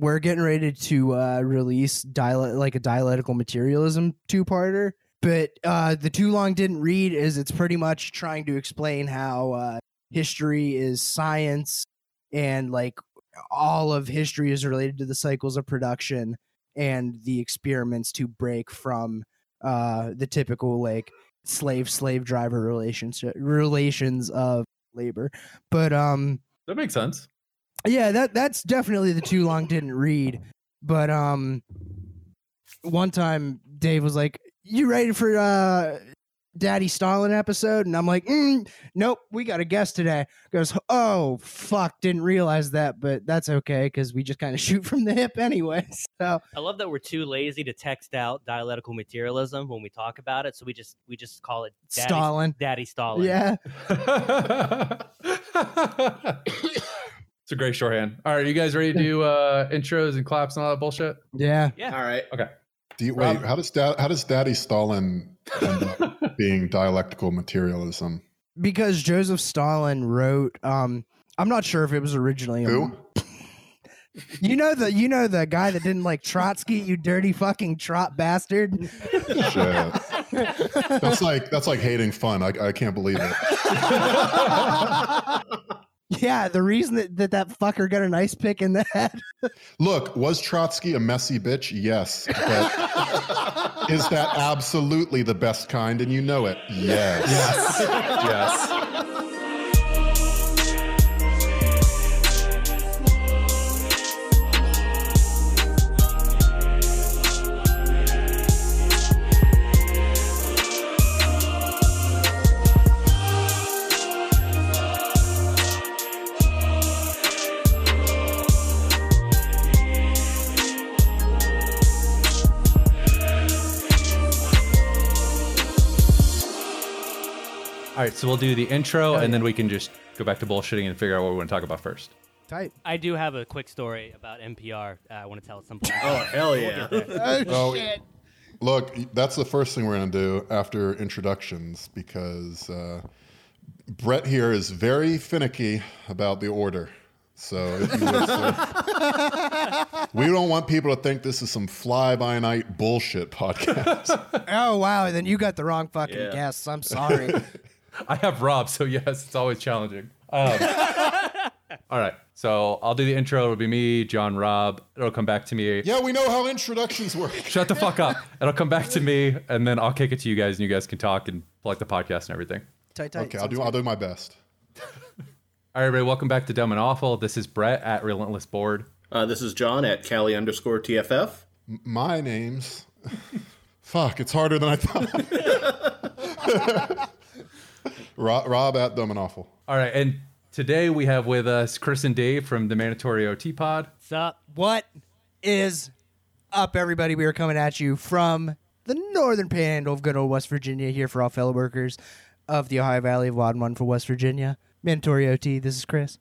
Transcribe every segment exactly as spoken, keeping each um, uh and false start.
we're getting ready to uh, release dial- like a dialectical materialism two-parter. But uh, the too long didn't read is it's pretty much trying to explain how uh, history is science and like all of history is related to the cycles of production and the experiments to break from uh, the typical like slave slave driver relations relations of labor. But um, that makes sense. Yeah, that that's definitely the too long didn't read. But um, one time Dave was like, "You ready for uh, Daddy Stalin episode?" And I'm like, mm, "Nope, we got a guest today." He goes, "Oh fuck, didn't realize that, but that's okay because we just kind of shoot from the hip anyway." So I love that we're too lazy to text out dialectical materialism when we talk about it, so we just we just call it Daddy, Stalin, Daddy Stalin. Yeah. It's a great shorthand. All right, you guys ready to do uh, intros and claps and all that bullshit? Yeah. Yeah. All right. Okay. Do you, wait, how does da- how does Daddy Stalin end up being dialectical materialism? Because Joseph Stalin wrote. Um, I'm not sure if it was originally who. A, you know the you know the guy that didn't like Trotsky. You dirty fucking trot bastard. Shit. That's like that's like hating fun. I I can't believe it. Yeah, the reason that, that that fucker got an ice pick in the head. Look, was Trotsky a messy bitch? Yes. But is that absolutely the best kind? And you know it. Yes. Yes. Yes. Yes. All right, so we'll do the intro, oh, and yeah. Then we can just go back to bullshitting and figure out what we want to talk about first. Tight. I do have a quick story about N P R uh, I want to tell at some point. Oh, hell yeah. We'll oh, well, shit. Look, that's the first thing we're going to do after introductions, because uh, Brett here is very finicky about the order. So if you would, sir, we don't want people to think this is some fly-by-night bullshit podcast. Oh, wow, then you got the wrong fucking yeah. guests. I'm sorry. I have Rob, so yes, it's always challenging. Um, all right, so I'll do the intro. It'll be me, John, Rob. It'll come back to me. Yeah, we know how introductions work. Shut the fuck up. It'll come back to me, and then I'll kick it to you guys, and you guys can talk and plug the podcast and everything. Tight, tight. Okay, I'll do, I'll do my best. All right, everybody, welcome back to Dumb and Awful. This is Brett at Relentless Board. Uh, this is John at Callie underscore T F F. M- my name's... Fuck, it's harder than I thought. Rob, Rob at Dumb and Awful. All right, and today we have with us Chris and Dave from the Mandatory O T Pod. What's up? What is up, everybody? We are coming at you from the northern panhandle of good old West Virginia, here for all fellow workers of the Ohio Valley of Wad One for West Virginia. Mandatory O T, this is Chris.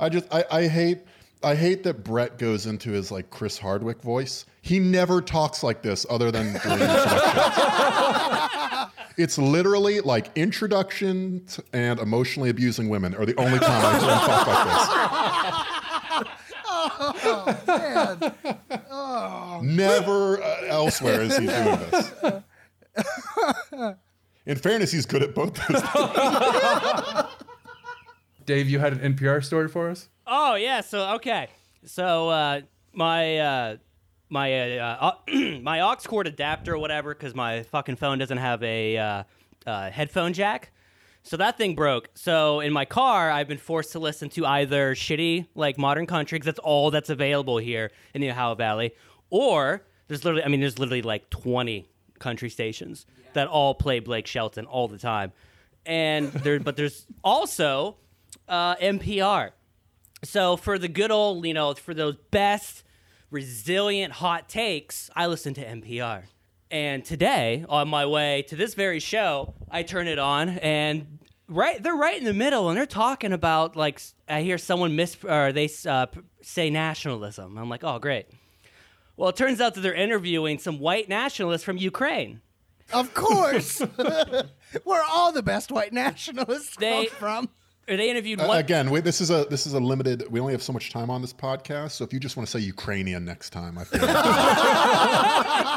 I just, I, I hate... I hate that Brett goes into his like Chris Hardwick voice. He never talks like this other than during his podcast. It's literally like introductions and emotionally abusing women are the only time I talk like this. Oh, man. Oh. Never uh, elsewhere is he doing this. In fairness, he's good at both those things. Dave, you had an N P R story for us? Oh, yeah. So, okay. So, uh, my, uh, my, uh, uh my aux cord adapter or whatever, because my fucking phone doesn't have a, uh, uh, headphone jack. So that thing broke. So in my car, I've been forced to listen to either shitty, like modern country, because that's all that's available here in the Ohio Valley, or there's literally, I mean, there's literally like twenty country stations yeah. that all play Blake Shelton all the time. And there, but there's also, uh, N P R. So for the good old, you know, for those best resilient hot takes, I listen to N P R. And today, on my way to this very show, I turn it on, and right they're right in the middle, and they're talking about, like, I hear someone mis or they uh, say nationalism. I'm like, oh, great. Well, it turns out that they're interviewing some white nationalists from Ukraine. Of course, where all the best white nationalists they, come from. or they interviewed one. Uh, again, wait, this is a this is a limited. We only have so much time on this podcast, so if you just want to say Ukrainian next time, I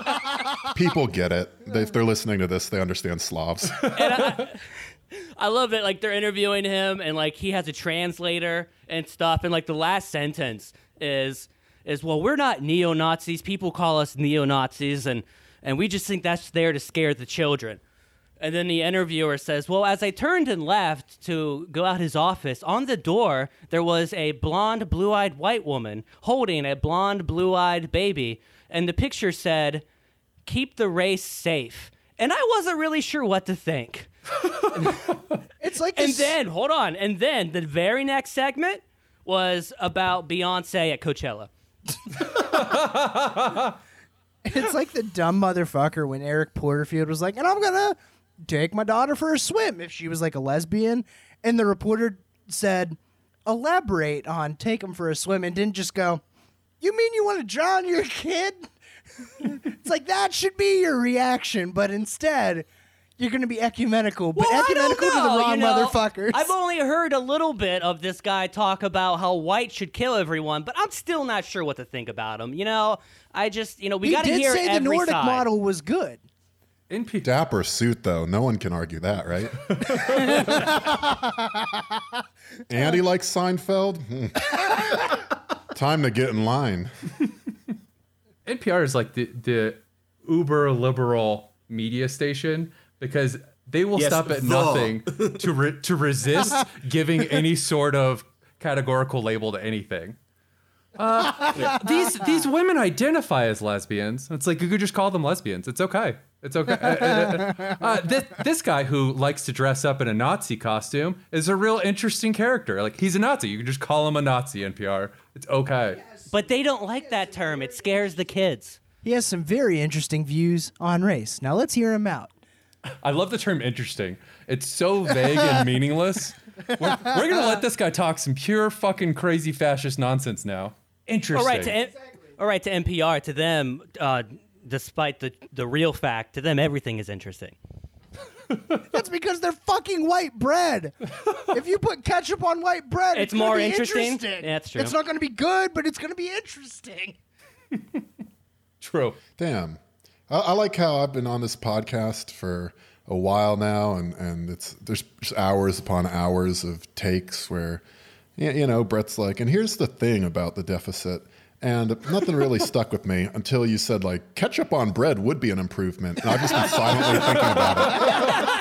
feel like people get it. They, if they're listening to this, they understand Slavs. And I, I love that, like, they're interviewing him, and like he has a translator and stuff, and like the last sentence is is well, we're not neo-Nazis. People call us neo-Nazis, and and we just think that's there to scare the children. And then the interviewer says, well, as I turned and left to go out his office, on the door, there was a blonde, blue-eyed white woman holding a blonde, blue-eyed baby. And the picture said, keep the race safe. And I wasn't really sure what to think. It's like this... And then, hold on. And then the very next segment was about Beyoncé at Coachella. It's like the dumb motherfucker when Eric Porterfield was like, and I'm going to... take my daughter for a swim if she was like a lesbian, and the reporter said elaborate on take him for a swim and didn't just go, you mean you want to drown your kid? It's like that should be your reaction, but instead you're going to be ecumenical, but well, ecumenical to the wrong you know, motherfuckers. I've only heard a little bit of this guy talk about how white should kill everyone, but I'm still not sure what to think about him. You know, I just, you know, we got to hear every side. He did say the Nordic side. Model was good. N P R. Dapper suit, though. No one can argue that, right? And he likes Seinfeld. Time to get in line. N P R is like the, the uber liberal media station because they will yes, stop at the. nothing to re- to resist giving any sort of categorical label to anything. Uh, yeah. These these women identify as lesbians. It's like you could just call them lesbians. It's okay. It's okay. Uh, uh, uh, this, this guy who likes to dress up in a Nazi costume is a real interesting character. Like, he's a Nazi. You can just call him a Nazi, N P R. It's okay. But they don't like that term. It scares the kids. He has some very interesting views on race. Now let's hear him out. I love the term interesting. It's so vague and meaningless. We're, we're going to let this guy talk some pure fucking crazy fascist nonsense now. Interesting. All right, to, N- exactly. All right, to N P R, to them... Uh, Despite the, the real fact, to them, everything is interesting. That's because they're fucking white bread. If you put ketchup on white bread, it's, it's more interesting. interesting. Yeah, that's true. It's not going to be good, but it's going to be interesting. True. Damn. I, I like how I've been on this podcast for a while now, and, and it's there's just hours upon hours of takes where, you know, Brett's like, and here's the thing about the deficit. And nothing really stuck with me until you said, like, ketchup on bread would be an improvement. And I've just been silently thinking about it.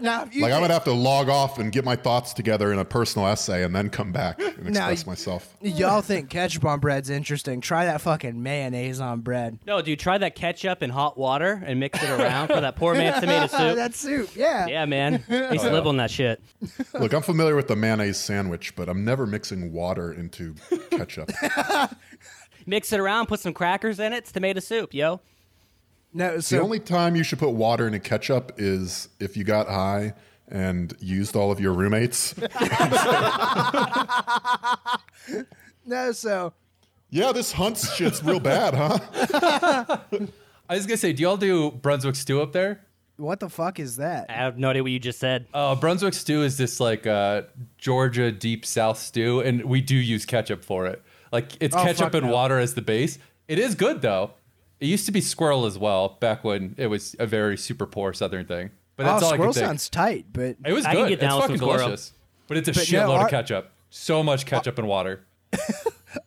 Now, like, think- I'm going to have to log off and get my thoughts together in a personal essay and then come back and express now, myself. Y- y'all think ketchup on bread's interesting. Try that fucking mayonnaise on bread. No, dude, try that ketchup in hot water and mix it around for that poor man's tomato soup. That soup, yeah. Yeah, man. I used to live on that shit. Look, I'm familiar with the mayonnaise sandwich, but I'm never mixing water into ketchup. Mix it around, put some crackers in it. It's tomato soup, yo. No, so the only time you should put water in a ketchup is if you got high and used all of your roommates. No, so yeah, this Hunt's shit's real bad, huh? I was gonna say, do y'all do Brunswick stew up there? What the fuck is that? I have no idea what you just said. Oh, uh, Brunswick stew is this like uh, Georgia deep South stew, and we do use ketchup for it. Like, it's oh, ketchup and no. water as the base. It is good though. It used to be squirrel as well back when it was a very super poor Southern thing. But that's oh, all I can think. Squirrel sounds tight, but it was good. I can get down it's with fucking delicious. But it's a but shitload no, our, of ketchup. So much ketchup our, and water.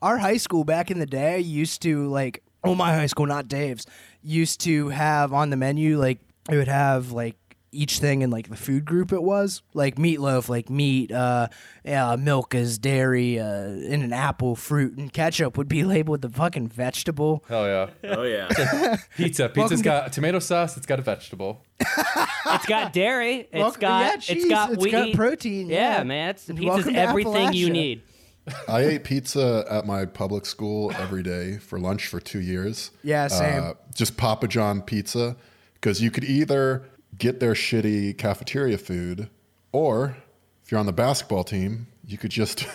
Our high school back in the day used to like. Oh, my high school, not Dave's, used to have on the menu like it would have like each thing in like the food group it was like meatloaf, like meat, uh, uh milk is dairy, uh, and an apple, fruit, and ketchup would be labeled the fucking vegetable. Hell yeah! Oh yeah! Pizza, pizza's got to- tomato sauce. It's got a vegetable. It's got dairy. It's welcome, got yeah, cheese, it's got it's wheat. Got protein. Yeah, yeah. man, it's the pizza's everything you need. I ate pizza at my public school every day for lunch for two years. Yeah, same. Uh, just Papa John pizza because you could either get their shitty cafeteria food, or if you're on the basketball team, you could just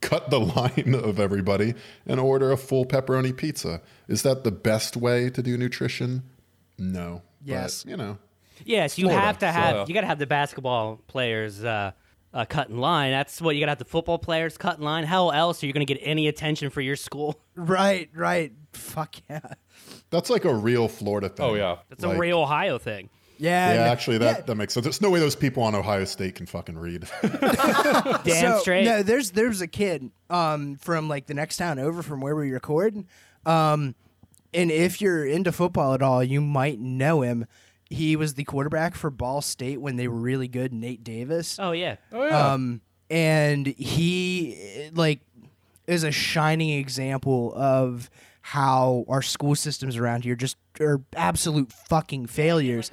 cut the line of everybody and order a full pepperoni pizza. Is that the best way to do nutrition? No. Yes. But, you know. Yes, you Florida, have to have, so. you got to have the basketball players uh, uh, uh, cut in line. That's what you gotta have the football players cut in line. How else are you gonna get any attention for your school? Right, right. Fuck yeah. That's like a real Florida thing. Oh yeah, that's like a real Ohio thing. Yeah, yeah, yeah. Actually, that, yeah. that makes sense. There's no way those people on Ohio State can fucking read. Damn so, straight. No, there's there's a kid um, from like the next town over from where we record, um, and if you're into football at all, you might know him. He was the quarterback for Ball State when they were really good, Nate Davis. Oh yeah, oh yeah. Um, and he like is a shining example of how our school systems around here just are absolute fucking failures.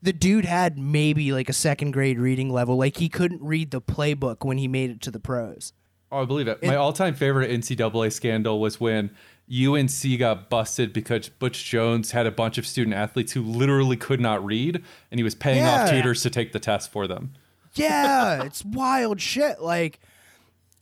The dude had maybe like a second grade reading level. Like he couldn't read the playbook when he made it to the pros. Oh, I believe it. it My all-time favorite N C double A scandal was when U N C got busted because Butch Jones had a bunch of student athletes who literally could not read, and he was paying yeah. off tutors to take the test for them. Yeah, it's wild shit. Like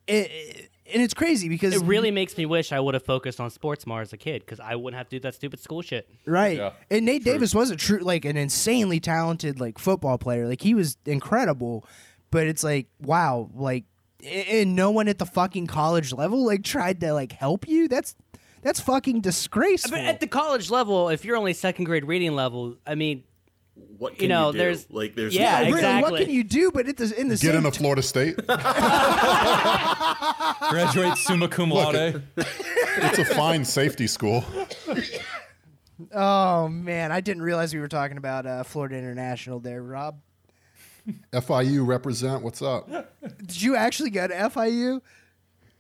it, it And it's crazy because... It really makes me wish I would have focused on sports more as a kid because I wouldn't have to do that stupid school shit. Right. Yeah. And Nate true. Davis was a true, like, an insanely talented, like, football player. Like, he was incredible. But it's like, wow, like, and no one at the fucking college level, like, tried to, like, help you? That's that's fucking disgraceful. I mean, at the college level, if you're only second grade reading level, I mean... What can you, know, you do? There's, like, there's yeah, no exactly. What can you do? But at the in the get same into t- Florida State, graduate summa cum laude. Look, it, it's a fine safety school. Oh man, I didn't realize we were talking about uh, Florida International there, Rob. F I U represent. What's up? Did you actually go to F I U?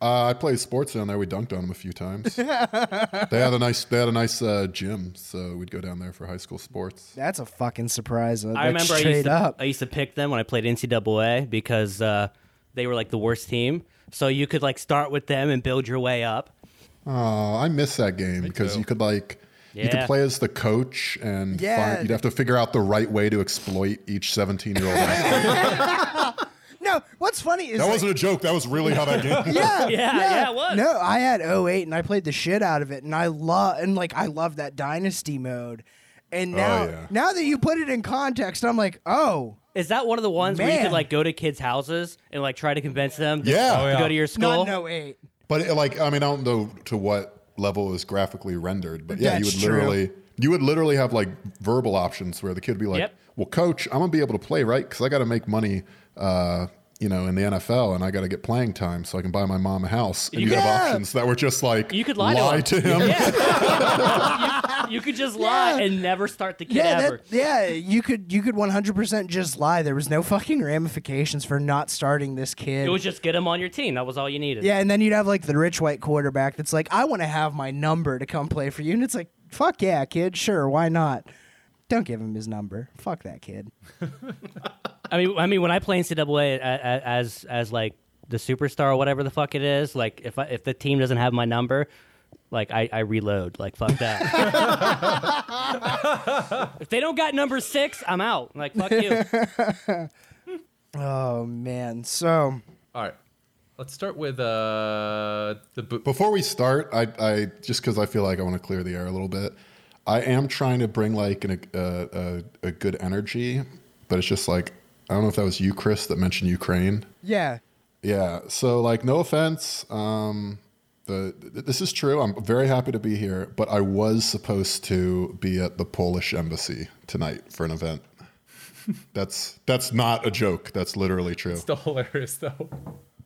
Uh, I played sports down there. We dunked on them a few times. They had a nice, they had a nice uh, gym, so we'd go down there for high school sports. That's a fucking surprise. I like, remember I used, to, I used to pick them when I played N C double A because uh, they were like the worst team. So you could like start with them and build your way up. Oh, I miss that game Me because too. you could like yeah. you could play as the coach and yeah. find, you'd have to figure out the right way to exploit each seventeen-year-old athlete. No, what's funny is... That wasn't like, a joke. That was really how that game was. Yeah, yeah, yeah, it was. No, I had oh eight, and I played the shit out of it, and I love and like I love that dynasty mode. And now oh, yeah. now that you put it in context, I'm like, oh... Is that one of the ones man. where you could like go to kids' houses and like try to convince them to yeah. oh, yeah. go to your school? Not oh eight. But it, like, I mean, I don't know to what level it was graphically rendered, but yeah, That's you would true. literally... You would literally have like verbal options where the kid would be like, yep. well, coach, I'm going to be able to play, right? Because I got to make money, uh, you know, in the N F L, and I got to get playing time so I can buy my mom a house. And you, you could have options that were just like, you could lie, lie to him. To him. Yeah. you, you could just lie yeah. and never start the kid yeah, ever. That, yeah, you could you could one hundred percent just lie. There was no fucking ramifications for not starting this kid. It was just get him on your team. That was all you needed. Yeah, and then you'd have like the rich white quarterback that's like, I want to have my number to come play for you. And it's like, fuck yeah, kid. Sure, why not? Don't give him his number. Fuck that kid. I mean, I mean, when I play N C double A as as like the superstar or whatever the fuck it is, like if I, if the team doesn't have my number, like I, I reload. Like fuck that. If they don't got number six, I'm out. Like fuck you. Oh man. So all right. Let's start with uh, the... Bo- Before we start, I, I just because I feel like I want to clear the air a little bit, I am trying to bring, like, an, a, a, a good energy, but it's just, like, I don't know if that was you, Chris, that mentioned Ukraine. Yeah. Yeah. So, like, no offense. Um, the This is true. I'm very happy to be here, but I was supposed to be at the Polish embassy tonight for an event. that's That's not a joke. That's literally true. It's still hilarious, though.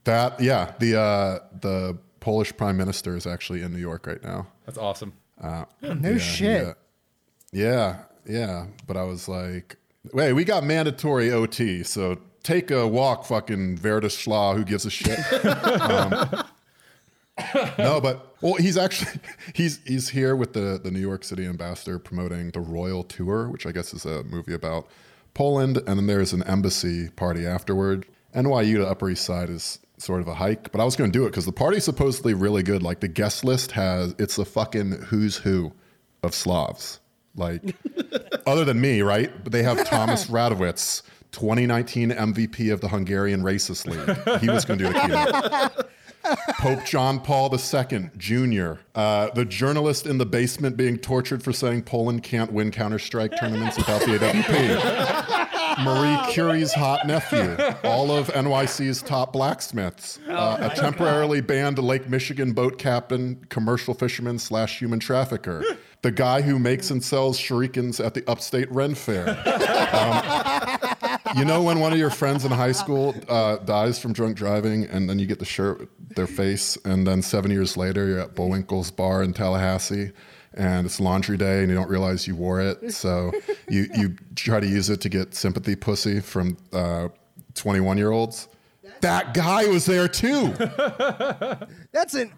That yeah, the uh, the Polish prime minister is actually in New York right now. That's awesome. Uh, no yeah, shit. He, uh, yeah, yeah. But I was like, wait, we got mandatory O T, so take a walk, fucking Verda Schla. Who gives a shit? um, no, but well, he's actually he's he's here with the the New York City ambassador promoting the Royal Tour, which I guess is a movie about Poland, and then there's an embassy party afterward. N Y U to Upper East Side is sort of a hike, but I was going to do it because the party's supposedly really good. Like the guest list has, it's a fucking who's who of Slavs. Like other than me, right? But they have Thomas Radowitz, twenty nineteen M V P of the Hungarian Racist League. He was going to do the keynote. Pope John Paul the Second, Junior Uh, the journalist in the basement being tortured for saying Poland can't win Counter-Strike tournaments without the A W P. Marie Curie's hot nephew, all of N Y C's top blacksmiths, oh uh, a temporarily God. banned Lake Michigan boat captain, commercial fisherman slash human trafficker, the guy who makes and sells shurikens at the upstate Ren Fair. Um, you know when one of your friends in high school uh, dies from drunk driving and then you get the shirt with their face and then seven years later you're at Bullwinkle's bar in Tallahassee and it's laundry day and you don't realize you wore it, so you, you try to use it to get sympathy pussy from uh, twenty-one-year-olds. That guy was there too. That's an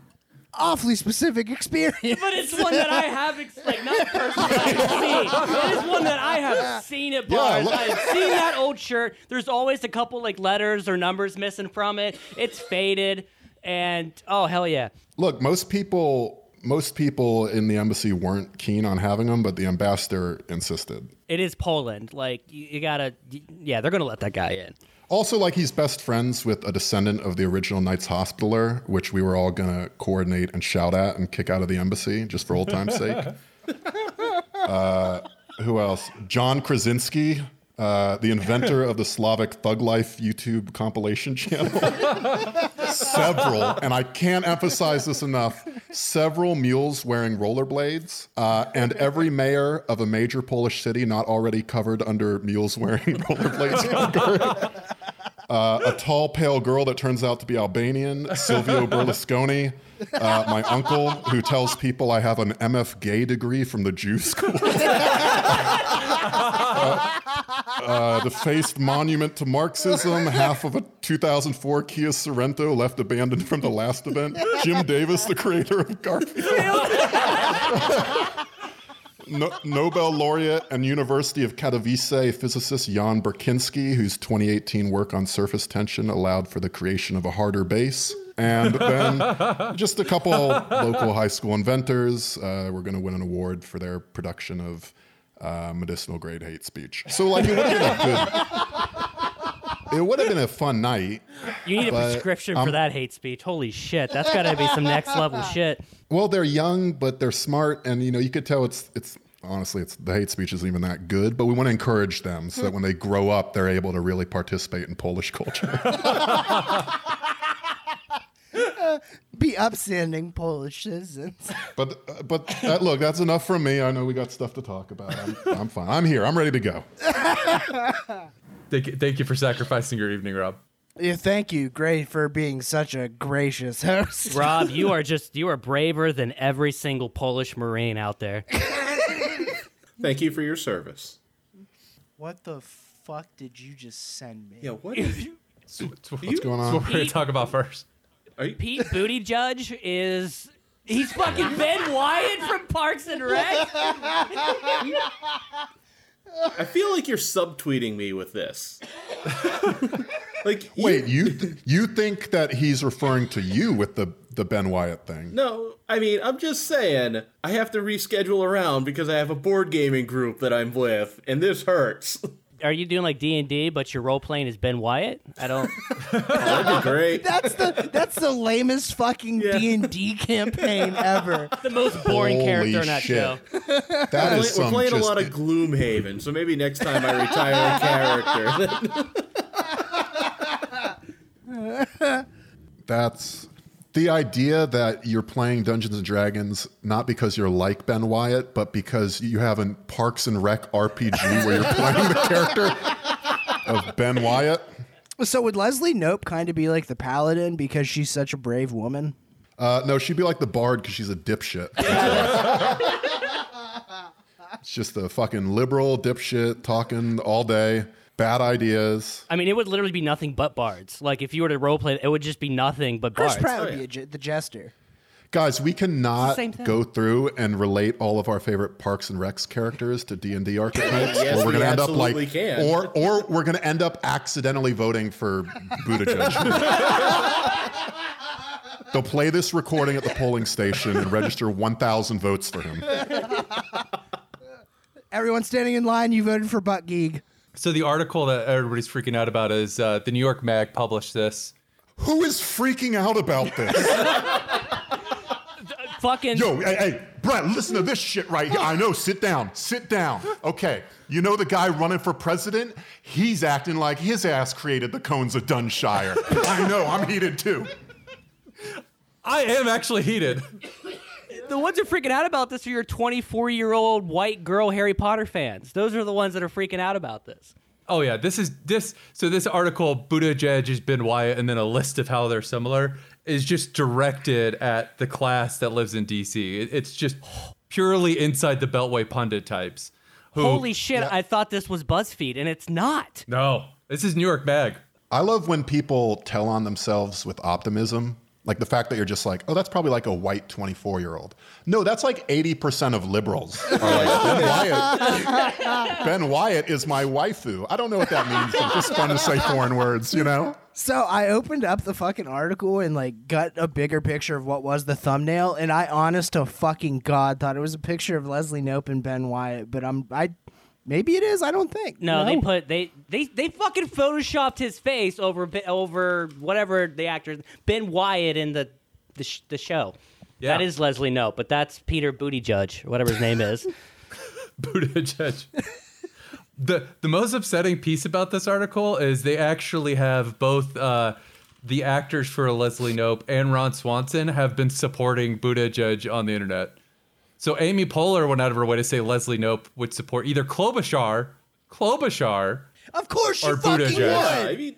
awfully specific experience. But it's one that I have, ex- like not personally, I've seen. It is one that I have seen at bars. Yeah, I've seen that old shirt. There's always a couple like letters or numbers missing from it. It's faded. And oh, hell yeah. Look, most people... Most people in the embassy weren't keen on having them, but the ambassador insisted. It is Poland. Like, you, you gotta, yeah, they're gonna let that guy in. Also, like, he's best friends with a descendant of the original Knights Hospitaller, which we were all gonna coordinate and shout at and kick out of the embassy just for old time's sake. Uh, who else? John Krasinski, uh, the inventor of the Slavic Thug Life YouTube compilation channel. Several, and I can't emphasize this enough, several mules wearing rollerblades, uh, and every mayor of a major Polish city not already covered under mules wearing rollerblades. Uh, a tall, pale girl that turns out to be Albanian, Silvio Berlusconi, uh, my uncle, who tells people I have an M F Gay degree from the Jew school. Uh, uh, the faced monument to Marxism, half of a two thousand four Kia Sorento left abandoned from the last event, Jim Davis, the creator of Garfield. No- Nobel laureate and University of Katowice physicist Jan Burkinski, whose twenty eighteen work on surface tension allowed for the creation of a harder base. And then just a couple local high school inventors uh, were going to win an award for their production of uh, medicinal grade hate speech. So, like, it would have been, been a fun night. You need a prescription um, for that hate speech. Holy shit. That's got to be some next level shit. Well, they're young, but they're smart. And, you know, you could tell it's, it's honestly, it's the hate speech isn't even that good. But we want to encourage them so that when they grow up, they're able to really participate in Polish culture. Uh, be upstanding Polish citizens. But, but that, look, that's enough from me. I know we got stuff to talk about. I'm, I'm fine. I'm here. I'm ready to go. Thank you, thank you for sacrificing your evening, Rob. Yeah, thank you, Gray, for being such a gracious host. Rob, you are just you are braver than every single Polish Marine out there. Thank you for your service. What the fuck did you just send me? Yeah, what is you? So, what's you, going on? That's what we're going to talk about first. Pete Buttigieg is... He's fucking Ben Wyatt from Parks and Rec? I feel like you're subtweeting me with this. Like, wait, you you, th- you think that he's referring to you with the, the Ben Wyatt thing? No, I mean, I'm just saying I have to reschedule around because I have a board gaming group that I'm with, and this hurts. Are you doing like D and D, but your role playing is Ben Wyatt? I don't. That'd be great. That's the that's the lamest fucking yeah. D and D campaign ever. The most boring Holy character in that shit. show. That we're is play, we're playing just... a lot of Gloomhaven, so maybe next time I retire a character. That's the idea that you're playing Dungeons and Dragons not because you're like Ben Wyatt, but because you have a Parks and Rec R P G where you're playing the character of Ben Wyatt. So would Leslie Knope kind of be like the paladin because she's such a brave woman? Uh, no, she'd be like the bard because she's a dipshit. It's just a fucking liberal dipshit talking all day. Bad ideas. I mean, it would literally be nothing but bards. Like, if you were to roleplay, it would just be nothing but bards. Chris Pratt would oh, yeah. be j- the jester. Guys, we cannot go through and relate all of our favorite Parks and Recs characters to D and D archetypes. Yes, or we're going to end up like, can. or or we're going to end up accidentally voting for Buttigieg. They'll play this recording at the polling station and register one thousand votes for him. Everyone standing in line, you voted for Butt Geeg. So the article that everybody's freaking out about is uh, the New York Mag published this. Who is freaking out about this? fucking... Yo, hey, hey, Brett, listen to this shit right here. I know, sit down, sit down. Okay, you know the guy running for president? He's acting like his ass created the cones of Dunshire. I know, I'm heated too. I am actually heated. The ones who are freaking out about this are your twenty-four-year-old white girl Harry Potter fans. Those are the ones that are freaking out about this. Oh, yeah. This is this. So this article, Buttigieg is Ben Wyatt, and then a list of how they're similar, is just directed at the class that lives in D C. It, it's just purely inside the Beltway pundit types. Who, Holy shit. Yeah. I thought this was BuzzFeed, and it's not. No, this is New York Mag. I love when people tell on themselves with optimism. Like the fact that you're just like, oh, that's probably like a white twenty-four-year-old. No, that's like eighty percent of liberals are like, Ben Wyatt. Ben Wyatt is my waifu. I don't know what that means, but it's just fun to say foreign words, you know? So I opened up the fucking article and like got a bigger picture of what was the thumbnail, and I honest to fucking God thought it was a picture of Leslie Knope and Ben Wyatt, but I'm I maybe it is. I don't think. No, no. they put they, they they fucking photoshopped his face over over whatever the actor Ben Wyatt in the the, sh- the show. Yeah. That is Leslie Knope, but that's Peter Buttigieg, whatever his name is. Buttigieg. the The most upsetting piece about this article is they actually have both uh, the actors for Leslie Knope and Ron Swanson have been supporting Buttigieg on the internet. So Amy Poehler went out of her way to say Leslie Knope would support either Klobuchar, Klobuchar, of course she or fucking Buttigieg. Would. Yeah, I mean...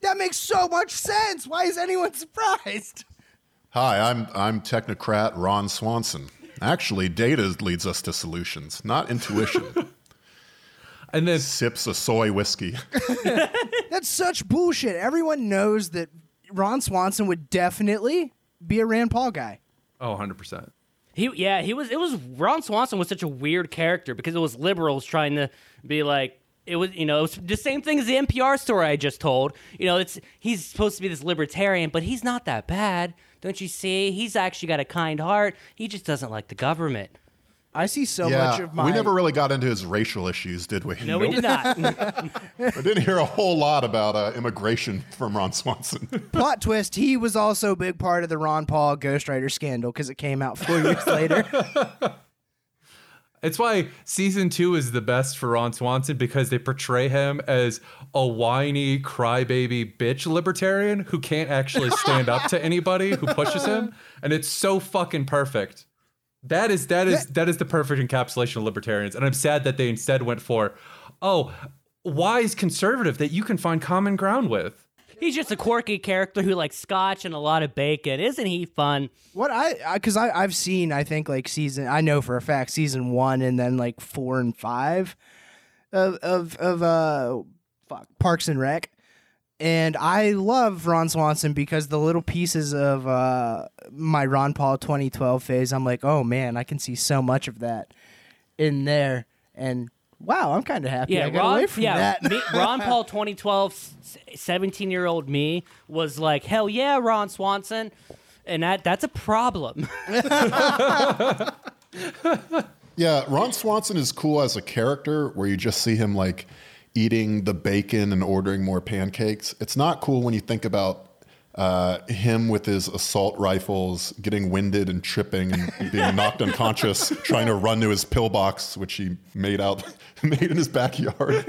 That makes so much sense. Why is anyone surprised? Hi, I'm I'm technocrat Ron Swanson. Actually, data leads us to solutions, not intuition. And then sips a soy whiskey. That's such bullshit. Everyone knows that Ron Swanson would definitely be a Rand Paul guy. Oh, one hundred percent. He yeah he was it was Ron Swanson was such a weird character because it was liberals trying to be like it was you know it was the same thing as the N P R story I just told you know it's he's supposed to be this libertarian but he's not that bad, don't you see? He's actually got a kind heart, he just doesn't like the government. I see so yeah, much of my... We never really got into his racial issues, did we? No, nope. We did not. I didn't hear a whole lot about uh, immigration from Ron Swanson. Plot twist, he was also a big part of the Ron Paul ghostwriter scandal because it came out four years later. It's why season two is the best for Ron Swanson because they portray him as a whiny, crybaby bitch libertarian who can't actually stand up to anybody who pushes him. And it's so fucking perfect. That is that is that is the perfect encapsulation of libertarians, and I'm sad that they instead went for, oh, wise conservative that you can find common ground with. He's just a quirky character who likes scotch and a lot of bacon. Isn't he fun? What I because I, I I've seen I think like season I know for a fact season one and then like four and five of of of uh fuck Parks and Rec. And I love Ron Swanson because the little pieces of uh, my Ron Paul twenty twelve phase, I'm like, oh, man, I can see so much of that in there. And, wow, I'm kind of happy yeah, I got Ron, away from yeah, that. Me, Ron Paul twenty twelve, seventeen-year-old me was like, hell yeah, Ron Swanson. And that that's a problem. Yeah, Ron Swanson is cool as a character where you just see him like eating the bacon and ordering more pancakes. It's not cool when you think about uh, him with his assault rifles, getting winded and tripping and being knocked unconscious, trying to run to his pillbox, which he made out, made in his backyard.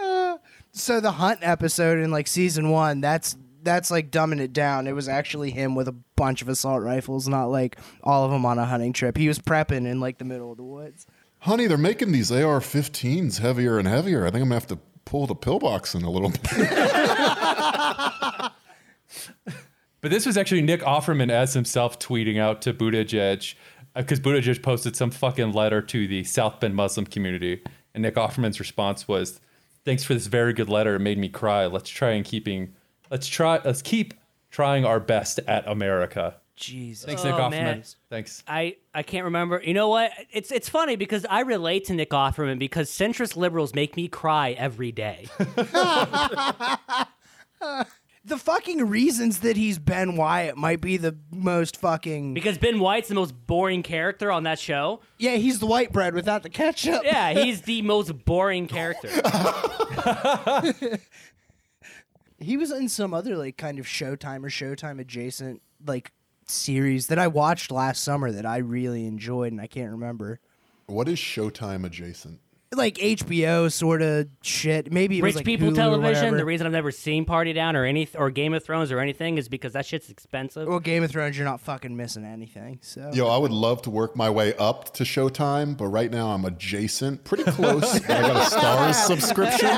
uh, so the hunt episode in like season one, that's that's like dumbing it down. It was actually him with a bunch of assault rifles, not like all of them on a hunting trip. He was prepping in like the middle of the woods. Honey, they're making these A R fifteens heavier and heavier. I think I'm going to have to pull the pillbox in a little bit. But this was actually Nick Offerman as himself tweeting out to Buttigieg because uh, Buttigieg posted some fucking letter to the South Bend Muslim community. And Nick Offerman's response was, thanks for this very good letter. It made me cry. Let's try and keeping... Let's try. Let's keep trying our best at America. Jesus. Thanks, Nick oh, Offerman. Man. Thanks. I, I can't remember. You know what? It's it's funny because I relate to Nick Offerman because centrist liberals make me cry every day. The fucking reasons that he's Ben Wyatt might be the most fucking... Because Ben Wyatt's the most boring character on that show. Yeah, he's the white bread without the ketchup. Yeah, he's the most boring character. He was in some other like kind of Showtime or Showtime adjacent like series that I watched last summer that I really enjoyed and I can't remember. What is Showtime adjacent? Like H B O sort of shit. Maybe it Rich was like People Hulu Television. The reason I've never seen Party Down or any or Game of Thrones or anything is because that shit's expensive. Well, Game of Thrones, you're not fucking missing anything. So, yo, I would love to work my way up to Showtime, but right now I'm adjacent, pretty close. I got a Stars subscription.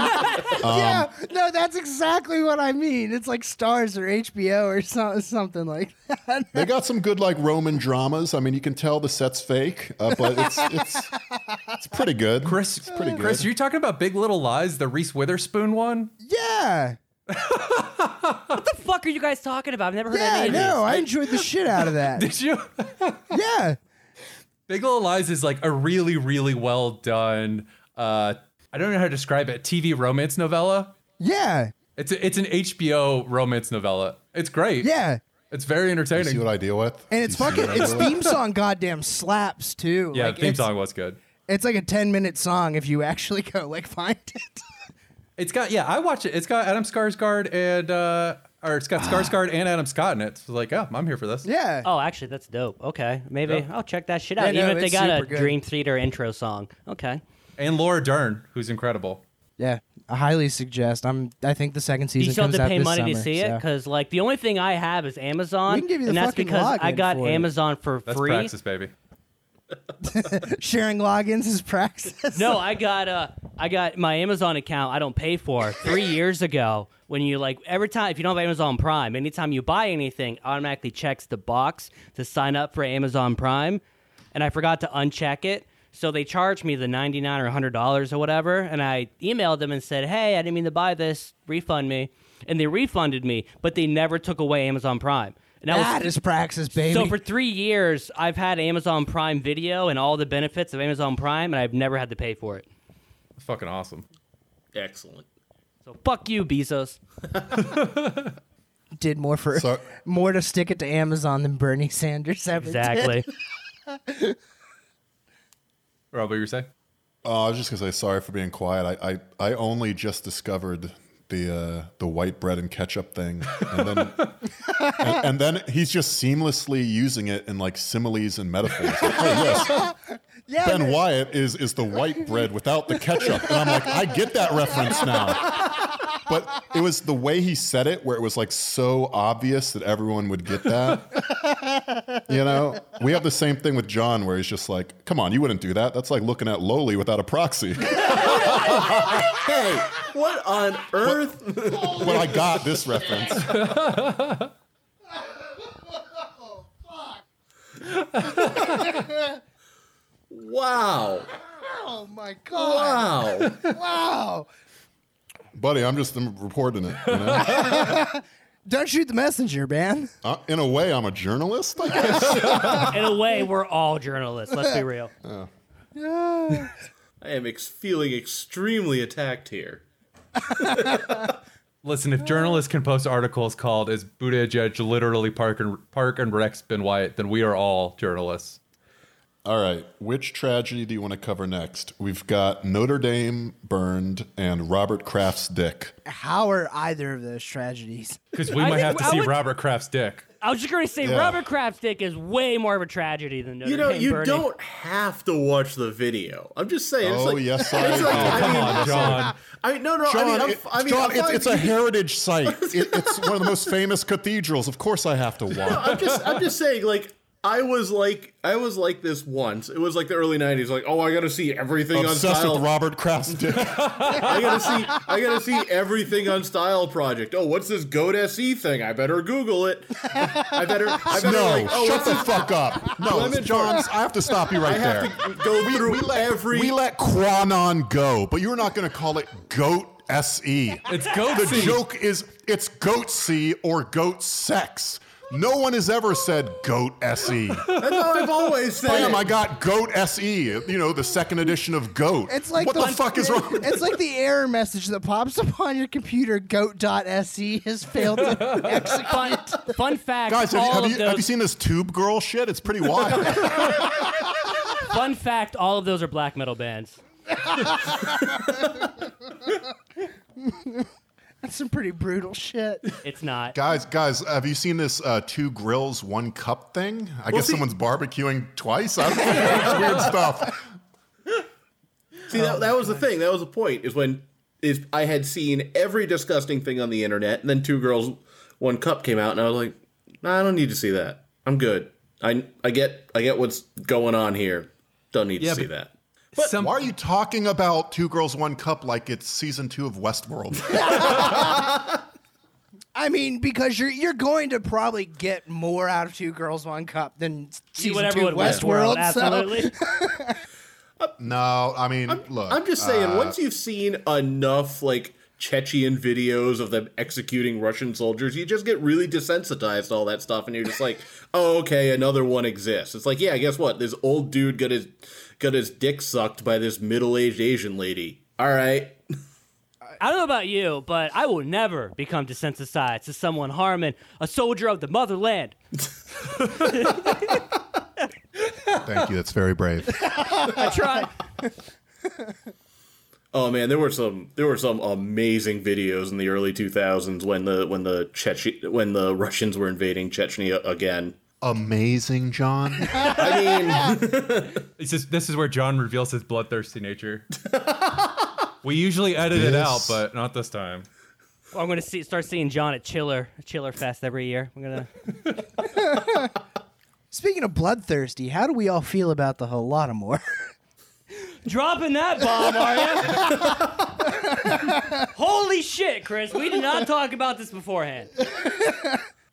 Um, yeah, no, that's exactly what I mean. It's like Stars or H B O or so, something like that. They got some good like Roman dramas. I mean, you can tell the set's fake, uh, but it's it's it's pretty good, Chris. It's pretty good. Chris, are you talking about Big Little Lies, the Reese Witherspoon one? Yeah. What the fuck are you guys talking about? I've never heard yeah, of any of these. Yeah, I know. I enjoyed the shit out of that. Did you? Yeah. Big Little Lies is like a really, really well done, uh, I don't know how to describe it, T V romance novella. Yeah. It's a, it's an H B O romance novella. It's great. Yeah. It's very entertaining. You see what I deal with? And it's fucking, its theme song goddamn slaps too. Yeah, like, the theme song was good. It's like a ten-minute song if you actually go, like, find it. It's got, yeah, I watch it. It's got Adam Skarsgård and, uh, or it's got Skarsgård and Adam Scott in it. So, like, oh, I'm here for this. Yeah. Oh, actually, that's dope. Okay. Maybe yeah. I'll check that shit out, yeah, even no, if they got a good Dream Theater intro song. Okay. And Laura Dern, who's incredible. Yeah. I highly suggest. I'm. I think the second season comes out this summer. You still have to pay money to see it? Because, so. like, the only thing I have is Amazon. We can give you the and that's because I got for Amazon it. for free. That's Praxis, baby. Sharing logins is practice. No, I got uh, I got my Amazon account I don't pay for three years ago. When you like every time, if you don't have Amazon Prime, anytime you buy anything, it automatically checks the box to sign up for Amazon Prime, and I forgot to uncheck it. So they charged me the ninety nine or a hundred dollars or whatever, and I emailed them and said, "Hey, I didn't mean to buy this. Refund me." And they refunded me, but they never took away Amazon Prime. And that was, is praxis, baby. So for three years, I've had Amazon Prime Video and all the benefits of Amazon Prime, and I've never had to pay for it. That's fucking awesome. Excellent. So fuck you, Bezos. Did more for so, more to stick it to Amazon than Bernie Sanders ever exactly. did. Rob, what were you saying? Oh, I was just going to say sorry for being quiet. I, I, I only just discovered the uh, the white bread and ketchup thing, and then and, and then he's just seamlessly using it in like similes and metaphors. Like, oh, yes, yeah, Ben man. Wyatt is is the white bread without the ketchup, and I'm like, I get that reference now. But it was the way he said it, where it was like so obvious that everyone would get that. You know, we have the same thing with John, where he's just like, "Come on, you wouldn't do that. That's like looking at Loli without a proxy." Hey, what on earth? But, but I got this reference. Oh, fuck. Wow. Oh, my God. Wow. Wow. Buddy, I'm just reporting it. You know? Don't shoot the messenger, man. Uh, in a way, I'm a journalist, I guess. In a way, we're all journalists. Let's be real. Uh. Yeah. I am ex- feeling extremely attacked here. Listen, if journalists can post articles called "Is Buttigieg literally Park and Park and Rec's Ben Wyatt," then we are all journalists. All right, which tragedy do you want to cover next? We've got Notre Dame burned and Robert Kraft's dick. How are either of those tragedies? Because we I might have to I see would... Robert Kraft's dick. I was just going to say, yeah. Robert Kraft's dick is way more of a tragedy than Notre you know, Dame You burning. Don't have to watch the video. I'm just saying. It's oh, like, yes, I it's like, oh, I come mean, on, John. I mean, no, no, John, I mean, I'm, it, I mean John, it's, it's a heritage site. it, it's one of the most famous cathedrals. Of course I have to watch. No, I'm just, I'm just saying, like, I was like, I was like this once. It was like the early nineties. Like, oh, I got to see everything Obsessed on Style. Obsessed with Robert Kraft's dick. I got to see, I got to see everything on Style Project. Oh, what's this Godesy thing? I better Google it. I better. I better no, like, oh, shut the this? fuck up. No, Lemon Johns, I have to stop you right I there. I have to go we, through we let, every. We let Quanon go, but you're not going to call it goat. S E. It's goat. The C. joke is it's goat C or goat sex. No one has ever said goat S E. That's how I've always said. Bam, I got goat S E, you know, the second edition of goat. It's like what the, the fuck is wrong? It's like the error message that pops up on your computer, goat dot S E has failed to execute. Fun fact, guys, have, all have, of you, those... have you seen this Tube Girl shit? It's pretty wild. Fun fact, all of those are black metal bands. That's some pretty brutal shit. It's not. Guys, guys, have you seen this uh, two grills, one cup thing? I well, guess see, someone's barbecuing twice. I don't know. It's weird stuff. See, that, that was the thing. That was the point, is when is I had seen every disgusting thing on the internet, and then Two Girls, One Cup came out, and I was like, nah, I don't need to see that. I'm good. I, I get I get what's going on here. Don't need yeah, to see that. But some- why are you talking about Two Girls, One Cup like it's season two of Westworld? I mean, because you're you're going to probably get more out of Two Girls, One Cup than season two of Westworld. Absolutely. So. Uh, no, I mean, I'm, look. I'm just saying, uh, once you've seen enough, like, Chechen videos of them executing Russian soldiers, you just get really desensitized to all that stuff, and you're just like, oh, okay, another one exists. It's like, yeah, guess what? This old dude got his, got his dick sucked by this middle-aged Asian lady. All right. I don't know about you, but I will never become desensitized to someone harming a soldier of the motherland. Thank you. That's very brave. I tried. Oh man, there were some there were some amazing videos in the early two thousands when the when the Cheche- when the Russians were invading Chechnya again. Amazing, John. I mean, it's just, this is where John reveals his bloodthirsty nature. We usually edit this... it out, but not this time. Well, I'm going to see, start seeing John at Chiller Chiller Fest every year. I'm going to. Speaking of bloodthirsty, how do we all feel about the Holodomor? Dropping that bomb, are you? Holy shit, Chris. We did not talk about this beforehand.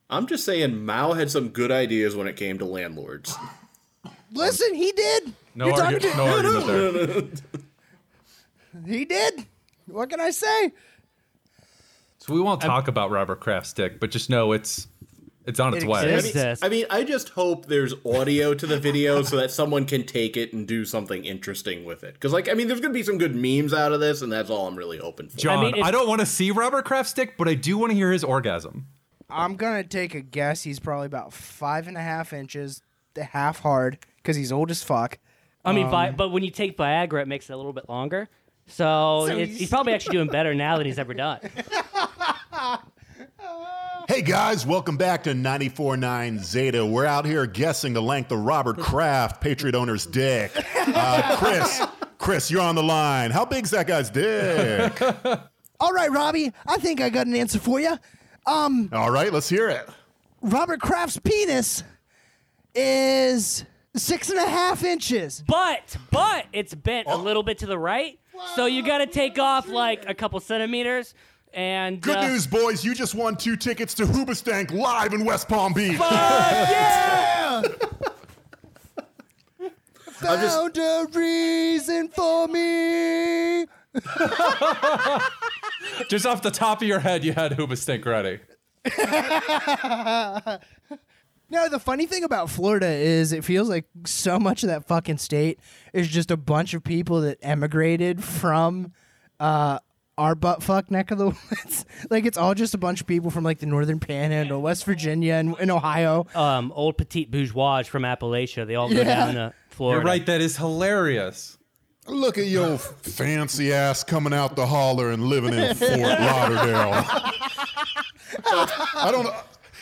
I'm just saying Mao had some good ideas when it came to landlords. Listen, he did. No You're argument, to- no argument there. No, no, no. He did. What can I say? So we won't talk I'm- about Robert Kraft's dick, but just know it's... It's on its it way. Exists. I mean, I just hope there's audio to the video so that someone can take it and do something interesting with it. Because, like, I mean, there's going to be some good memes out of this, and that's all I'm really hoping for. John, I, mean, I don't want to see Robert Kraft's dick, but I do want to hear his orgasm. I'm going to take a guess. He's probably about five and a half inches, half hard, because he's old as fuck. I mean, um, bi- but when you take Viagra, it makes it a little bit longer. So, so it's, he's probably actually doing better now than he's ever done. Hey guys, welcome back to ninety-four point nine Zeta. We're out here guessing the length of Robert Kraft, Patriot owner's dick. Uh, Chris, Chris, you're on the line. How big's that guy's dick? All right, Robbie, I think I got an answer for you. Um, All right, let's hear it. Robert Kraft's penis is six and a half inches. But, but it's bent oh. a little bit to the right, wow. so you got to take off like a couple centimeters. And, Good uh, news, boys. You just won two tickets to Hoobastank live in West Palm Beach. Fuck yeah! Found just... a reason for me. Just off the top of your head, you had Hoobastank ready. No, the funny thing about Florida is it feels like so much of that fucking state is just a bunch of people that emigrated from... Uh, Our butt fuck neck of the woods. Like, it's all just a bunch of people from, like, the northern panhandle, West Virginia, and, and Ohio. Um, old petite bourgeois from Appalachia. They all go yeah. down to Florida. You're right. That is hilarious. Look at your fancy ass coming out the holler and living in Fort Lauderdale. I don't know.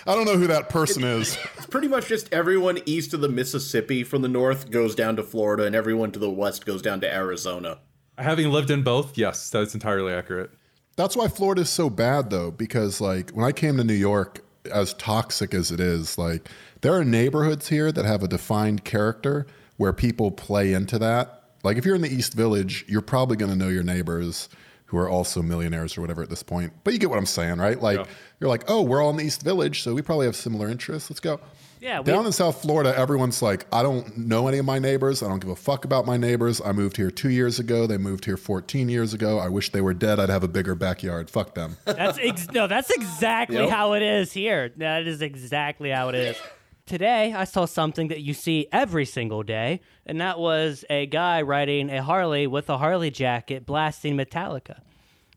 I don't know who that person it, is. It's pretty much just everyone east of the Mississippi from the north goes down to Florida, and everyone to the west goes down to Arizona. Having lived in both, yes, that's entirely accurate. That's why Florida is so bad, though, because, like, when I came to New York, as toxic as it is, like, there are neighborhoods here that have a defined character where people play into that. Like, if you're in the East Village, you're probably going to know your neighbors who are also millionaires or whatever at this point. But you get what I'm saying, right? Like, yeah. You're like, oh, we're all in the East Village, so we probably have similar interests. Let's go. Yeah, we- Down in South Florida, everyone's like, I don't know any of my neighbors. I don't give a fuck about my neighbors. I moved here two years ago. They moved here fourteen years ago. I wish they were dead. I'd have a bigger backyard. Fuck them. That's ex- No, that's exactly yep. how it is here. That is exactly how it is. Today, I saw something that you see every single day, and that was a guy riding a Harley with a Harley jacket blasting Metallica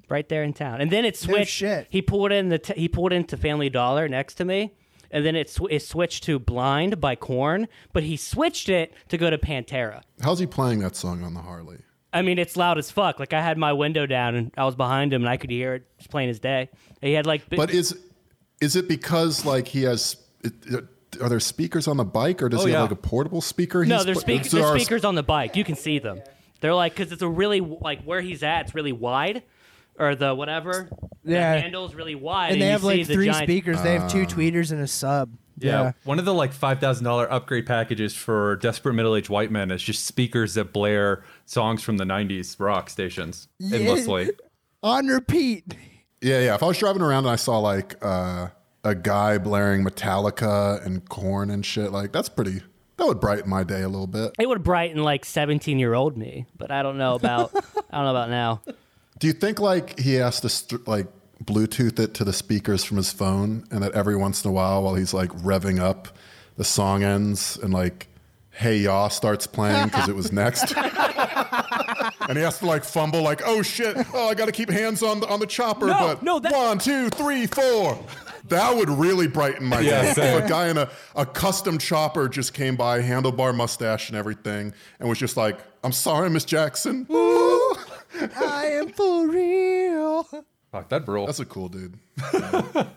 right there in town. And then it switched. Oh, shit. He pulled in the t- he pulled into Family Dollar next to me. And then it, sw- it switched to Blind by Korn, but he switched it to go to Pantera. How's he playing that song on the Harley? I mean, it's loud as fuck. Like, I had my window down and I was behind him and I could hear it. It's plain as day. He had like. But is is it because like he has? It, it, are there speakers on the bike, or does oh, he yeah. have like a portable speaker? No, there's, spe- there's our... speakers on the bike. You can see them. They're like, because it's a really like where he's at. It's really wide, or the whatever. Yeah, the handle's really wide, and, and they have like three giant... speakers. Uh, they have two tweeters and a sub. Yeah. yeah, one of the like five thousand dollars upgrade packages for desperate middle-aged white men is just speakers that blare songs from the nineties rock stations yeah. endlessly. On repeat. Yeah, yeah. If I was driving around and I saw like uh, a guy blaring Metallica and Korn and shit, like that's pretty, that would brighten my day a little bit. It would brighten like seventeen-year-old me, but I don't know about, I don't know about now. Do you think like he has to st- like, Bluetooth it to the speakers from his phone, and that every once in a while while he's like revving up, the song ends and like Hey Ya starts playing because it was next and he has to like fumble like, oh shit, oh I gotta keep hands on the, on the chopper, no, but no, that- one, two, three, four. That would really brighten my day. Yeah, a guy in a, a custom chopper just came by, handlebar mustache and everything, and was just like, I'm sorry Miss Jackson, ooh, I am for real. Fuck, that'd rule. That's a cool dude. But no,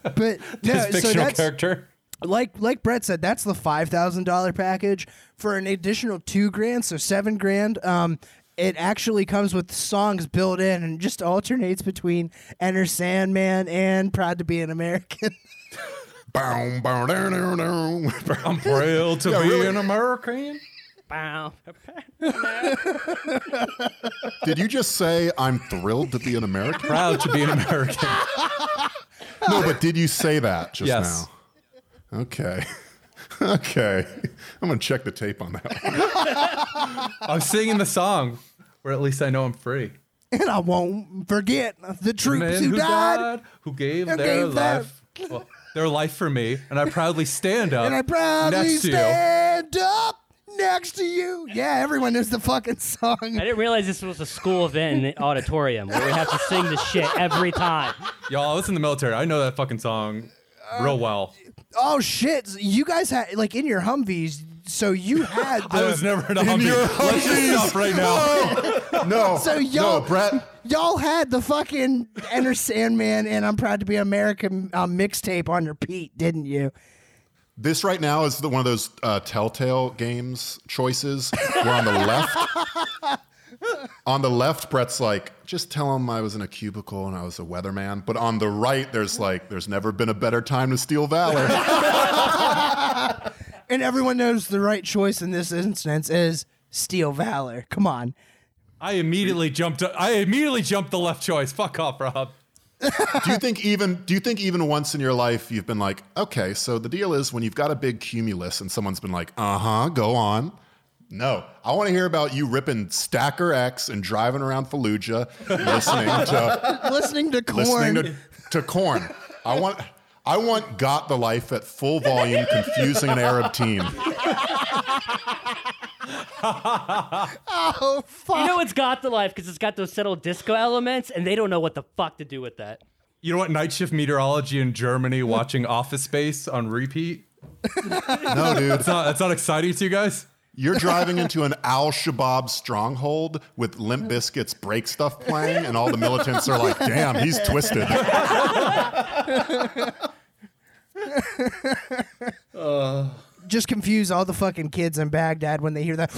this fictional so that's, character, like like Brett said, that's the five thousand dollar package for an additional two grand, so seven grand. Um, it actually comes with songs built in and just alternates between Enter Sandman and Proud to Be an American. Bow, bow, down, down, down. I'm proud to yeah, be really? an American. Wow. Did you just say I'm thrilled to be an American? Proud to be an American. No, but did you say that just yes. now? Okay. Okay. I'm going to check the tape on that one. I'm singing the song, or at least I know I'm free. And I won't forget the troops the who, who died, died, who gave who their gave life. That. Well, their life for me, and I proudly stand up. And I proudly next stand to you. up. Next to you. Yeah, everyone knows the fucking song. I didn't realize this was a school event in the auditorium where we have to sing this shit every time. Y'all, I was in the military. I know that fucking song real well. Uh, oh, shit. You guys had, like, in your Humvees, so you had the... I was never in a Humvee. In your Humvees. Let's stop right now. No, no, so y'all, no, Brett. Y'all had the fucking Enter Sandman and I'm Proud to Be American uh, mixtape on repeat, didn't you? This right now is the, one of those uh, Telltale games choices where on the left, on the left, Brett's like, just tell him I was in a cubicle and I was a weatherman. But on the right, there's like, there's never been a better time to steal valor. And everyone knows the right choice in this instance is steal valor. Come on. I immediately jumped. I immediately jumped the left choice. Fuck off, Rob. do you think even do you think even once in your life you've been like, okay, so the deal is when you've got a big cumulus and someone's been like, uh-huh, go on. No, I want to hear about you ripping Stacker X and driving around Fallujah, listening to listening to Korn. Listening to, to Korn. I want I want Got the Life at full volume, confusing an Arab team. Oh, fuck. You know it's Got the Life because it's got those subtle disco elements and they don't know what the fuck to do with that. You know what? Night shift meteorology in Germany watching Office Space on repeat. No, dude. That's not, that's not exciting to you guys? You're driving into an Al-Shabaab stronghold with Limp Bizkit's Break Stuff playing and all the militants are like, damn, he's twisted. uh Just confuse all the fucking kids in Baghdad when they hear that.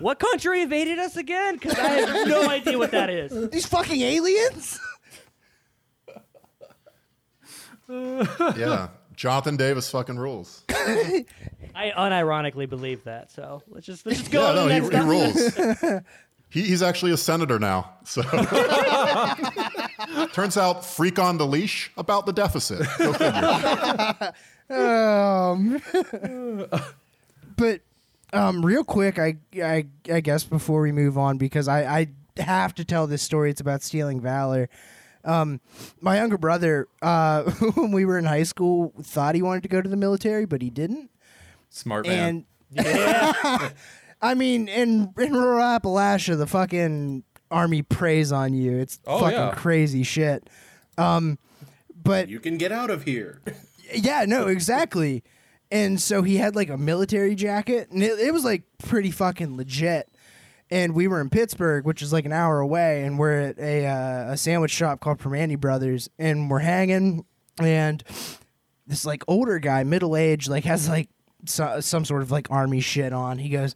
What country invaded us again? Because I have no idea what that is. These fucking aliens? Yeah. Jonathan Davis fucking rules. I unironically believe that. So let's just, let's just go. Yeah, no, he, he rules. He, he's actually a senator now. So. Turns out, freak on the leash about the deficit. Go figure. um, but um, real quick, I, I I guess before we move on, because I, I have to tell this story. It's about stealing valor. Um, my younger brother, uh, when we were in high school, thought he wanted to go to the military, but he didn't. Smart man. And yeah. I mean, in, in rural Appalachia, the fucking... Army preys on you. It's oh, fucking yeah. crazy shit. Um, but you can get out of here. Yeah, no, exactly. And so he had like a military jacket, and it, it was like pretty fucking legit. And we were in Pittsburgh, which is like an hour away, and we're at a uh, a sandwich shop called Permandi Brothers, and we're hanging, and this like older guy, middle aged, like has like so, some sort of like army shit on. He goes,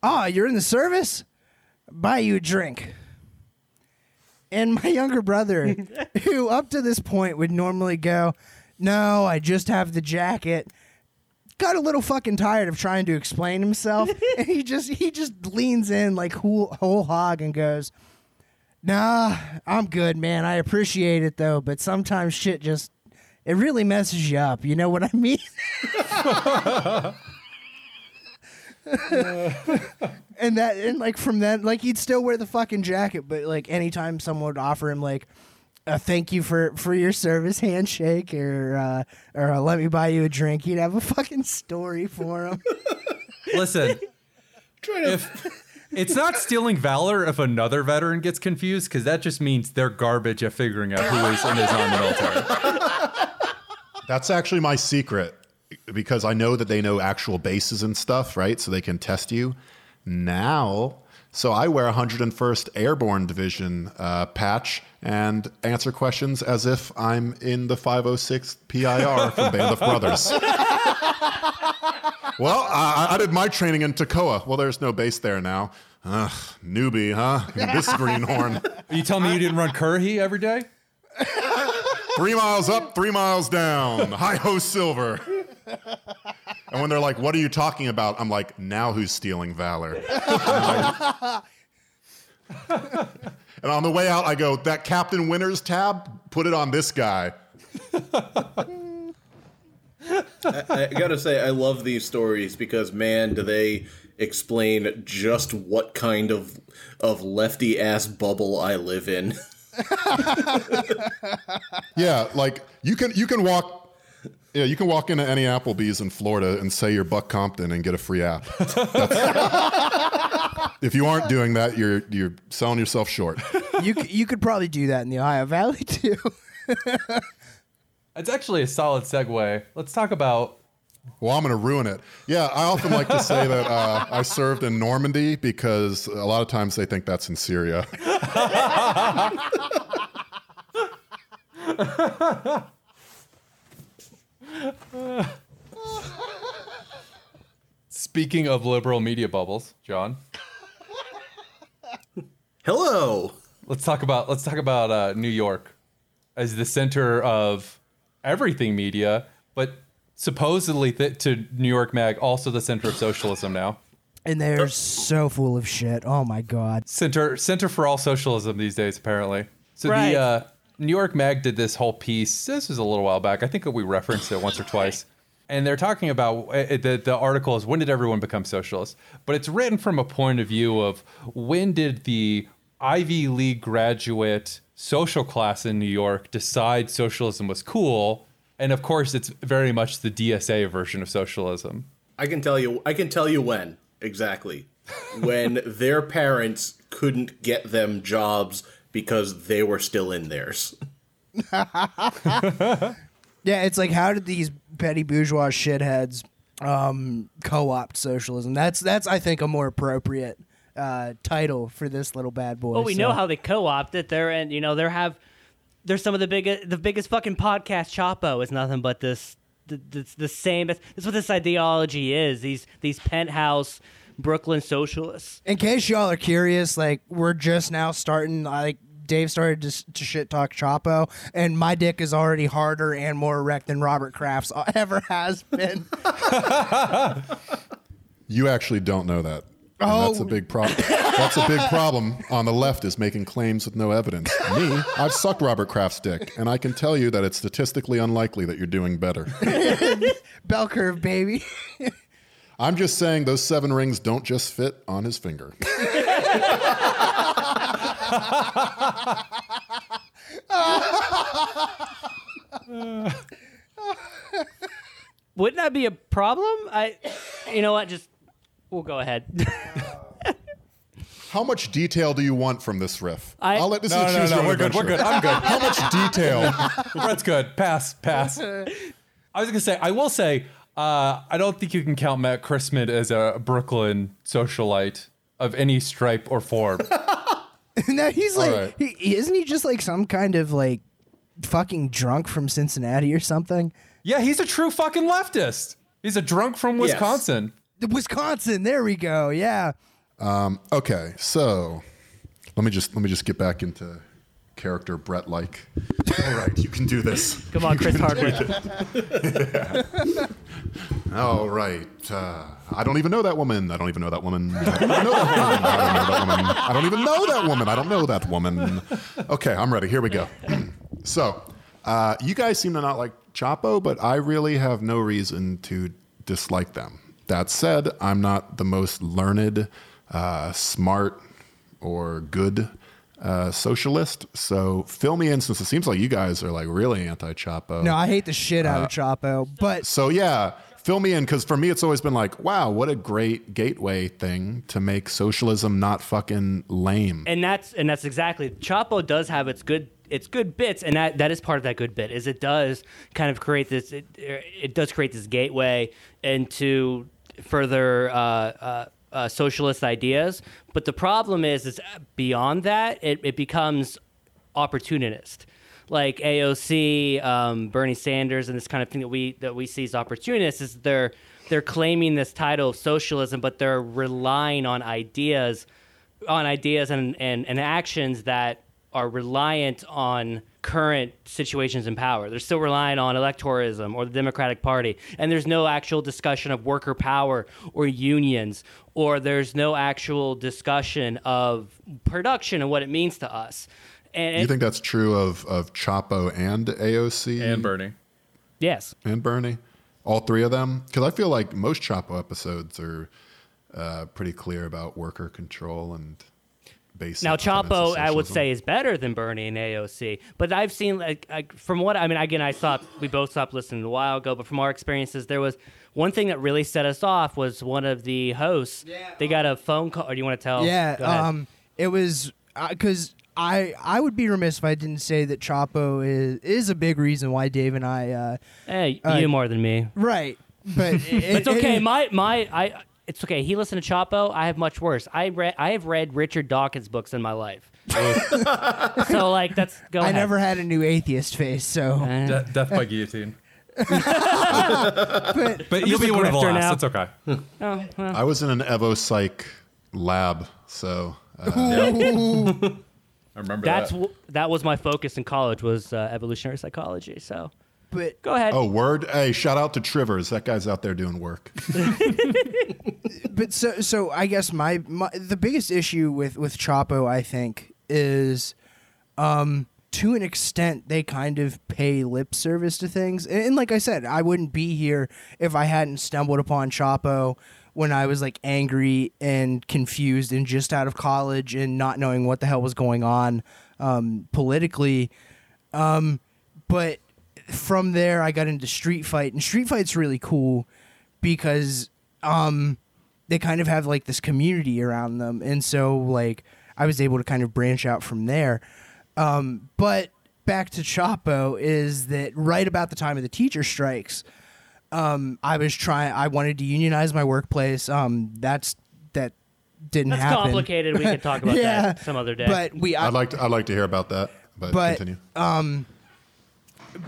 "Ah, oh, you're in the service? Buy you a drink." And my younger brother, who up to this point would normally go, "No, I just have the jacket," got a little fucking tired of trying to explain himself, and he just he just leans in like whole, whole hog and goes, "Nah, I'm good, man. I appreciate it though, but sometimes shit just it really messes you up. You know what I mean?" and that and like from then, like he'd still wear the fucking jacket, but like anytime someone would offer him like a thank you for, for your service handshake or uh, or a let me buy you a drink, he'd have a fucking story for him. Listen, if it's not stealing valor if another veteran gets confused, because that just means they're garbage at figuring out who is in his own military. That's actually my secret, because I know that they know actual bases and stuff, right? So they can test you. Now... So I wear a one hundred first Airborne Division uh, patch and answer questions as if I'm in the five oh six P I R from Band of Brothers. Well, I, I did my training in Toccoa. Well, there's no base there now. Ugh, newbie, huh? This greenhorn. You tell me you didn't run Currie every day? Three miles up, three miles down. Hi-ho, Silver. And when they're like, "What are you talking about?" I'm like, "Now who's stealing valor?" And on the way out, I go, "That Captain Winters tab, put it on this guy." I, I gotta say, I love these stories because, man, do they explain just what kind of of lefty ass bubble I live in. Yeah, like you can you can walk. Yeah, you can walk into any Applebee's in Florida and say you're Buck Compton and get a free app. That's, if you aren't doing that, you're you're selling yourself short. You you could probably do that in the Ohio Valley too. It's actually a solid segue. Let's talk about. Well, I'm going to ruin it. Yeah, I often like to say that uh, I served in Normandy because a lot of times they think that's in Syria. Speaking of liberal media bubbles, John. Hello. Let's talk about let's talk about uh, New York as the center of everything media, but supposedly th- to New York Mag, also the center of socialism now. And they're so full of shit. Oh my God. Center center for all socialism these days, apparently. So right. the. Uh, New York Mag did this whole piece. This was a little while back. I think we referenced it once or twice. And they're talking about the, the article is when did everyone become socialist? But it's written from a point of view of when did the Ivy League graduate social class in New York decide socialism was cool? And of course, it's very much the D S A version of socialism. I can tell you. I can tell you when exactly when their parents couldn't get them jobs. Because they were still in theirs. Yeah, it's like, how did these petty bourgeois shitheads um, co-opt socialism? That's, that's I think, a more appropriate uh, title for this little bad boy. Well, we so. know how they co-opt it. They're, and you know, they have, they're some of the biggest, the biggest fucking podcast. Chapo is nothing but this, it's the same. That's what this ideology is. These, these penthouse. Brooklyn socialists. In case y'all are curious, like we're just now starting. Like Dave started to, to shit talk Chapo, and my dick is already harder and more erect than Robert Kraft's ever has been. You actually don't know that. And oh, that's a big problem. That's a big problem on the left is making claims with no evidence. Me, I've sucked Robert Kraft's dick, and I can tell you that it's statistically unlikely that you're doing better. Bell curve, baby. I'm just saying those seven rings don't just fit on his finger. Wouldn't that be a problem? I, you know what? Just we'll go ahead. How much detail do you want from this riff? I, I'll let this no, is no, no, no, we're good. We're good. I'm good. How much detail? That's good. Pass. Pass. I was gonna say. I will say. Uh, I don't think you can count Matt Chrisman as a Brooklyn socialite of any stripe or form. No, he's like, right. he, isn't he just like some kind of like fucking drunk from Cincinnati or something? Yeah, he's a true fucking leftist. He's a drunk from Wisconsin. Yes. Wisconsin, there we go. Yeah. Um, okay, so let me just let me just get back into character Brett like. All right, you can do this. Come on, Chris Hardwick. Yeah. All right. Uh, I don't even know that woman. I don't even know that woman. I don't know that woman. I don't even know that woman. I don't know that woman. I don't know that woman. Okay, I'm ready. Here we go. So, uh, you guys seem to not like Chapo, but I really have no reason to dislike them. That said, I'm not the most learned, uh, smart, or good uh, socialist. So fill me in, since it seems like you guys are like really anti-Chapo. No, I hate the shit out uh, of Chapo. But so yeah, fill me in, because for me it's always been like, wow, what a great gateway thing to make socialism not fucking lame. And that's and that's exactly. Chapo does have its good. It's good bits, and that, that is part of that good bit, is it does kind of create this, it, it does create this gateway into further uh, uh, uh, socialist ideas. But the problem is, is beyond that, it, it becomes opportunist. Like A O C, um, Bernie Sanders, and this kind of thing that we that we see as opportunists is they're they're claiming this title of socialism, but they're relying on ideas, on ideas and, and, and actions that are reliant on current situations in power. They're still relying on electoralism or the Democratic Party. And there's no actual discussion of worker power or unions, or there's no actual discussion of production and what it means to us. And you it, think that's true of, of Chapo and A O C? And Bernie. Yes. And Bernie. All three of them? Because I feel like most Chapo episodes are uh, pretty clear about worker control and... Now, Chapo, I would say, is better than Bernie and A O C, but I've seen, like, like from what, I mean, again, I stopped, we both stopped listening a while ago, but from our experiences, there was one thing that really set us off was one of the hosts, yeah, they um, got a phone call, or do you want to tell? Yeah, um, it was, because uh, I, I would be remiss if I didn't say that Chapo is, is a big reason why Dave and I... Uh, hey, uh, you more than me. Right, but... it, it, it's okay, it, my, my, I... It's okay. He listened to Chapo. I have much worse. I read. I have read Richard Dawkins books in my life. So like that's. Go I ahead. Never had a new atheist face. So De- death by guillotine. but, but you'll be one of the last. That's okay. Oh, well. I was in an Evo Psych lab, so. Uh, yeah. I remember that's that. W- that was my focus in college was uh, evolutionary psychology. So. But go ahead. Oh, word. Hey, shout out to Trivers. That guy's out there doing work. But so so I guess my, my the biggest issue with, with Chapo, I think, is um, to an extent they kind of pay lip service to things. And, and like I said, I wouldn't be here if I hadn't stumbled upon Chapo when I was like angry and confused and just out of college and not knowing what the hell was going on um, politically. Um, but from there, I got into Street Fight, and Street Fight's really cool because um, they kind of have like this community around them, and so like I was able to kind of branch out from there. Um, but back to Chapo is that right about the time of the teacher strikes, um, I was trying. I wanted to unionize my workplace. Um, that's that didn't that's happen. That's complicated. We can talk about yeah, that some other day. But we, I, I'd like to, I'd like to hear about that. But, but continue. Um,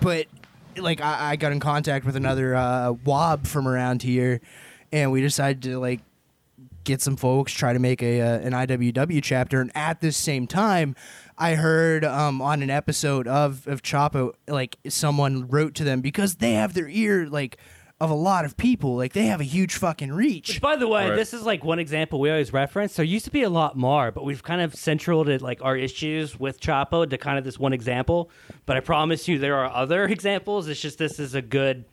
But, like, I, I got in contact with another uh, wob from around here, and we decided to, like, get some folks, try to make a, a an I W W chapter. And at this same time, I heard um, on an episode of, of Chapo, like, someone wrote to them because they have their ear, like, of a lot of people. Like, they have a huge fucking reach. Which, by the way, right. This is, like, one example we always reference. There used to be a lot more, but we've kind of centraled it, like, our issues with Chapo to kind of this one example. But I promise you there are other examples. It's just this is a good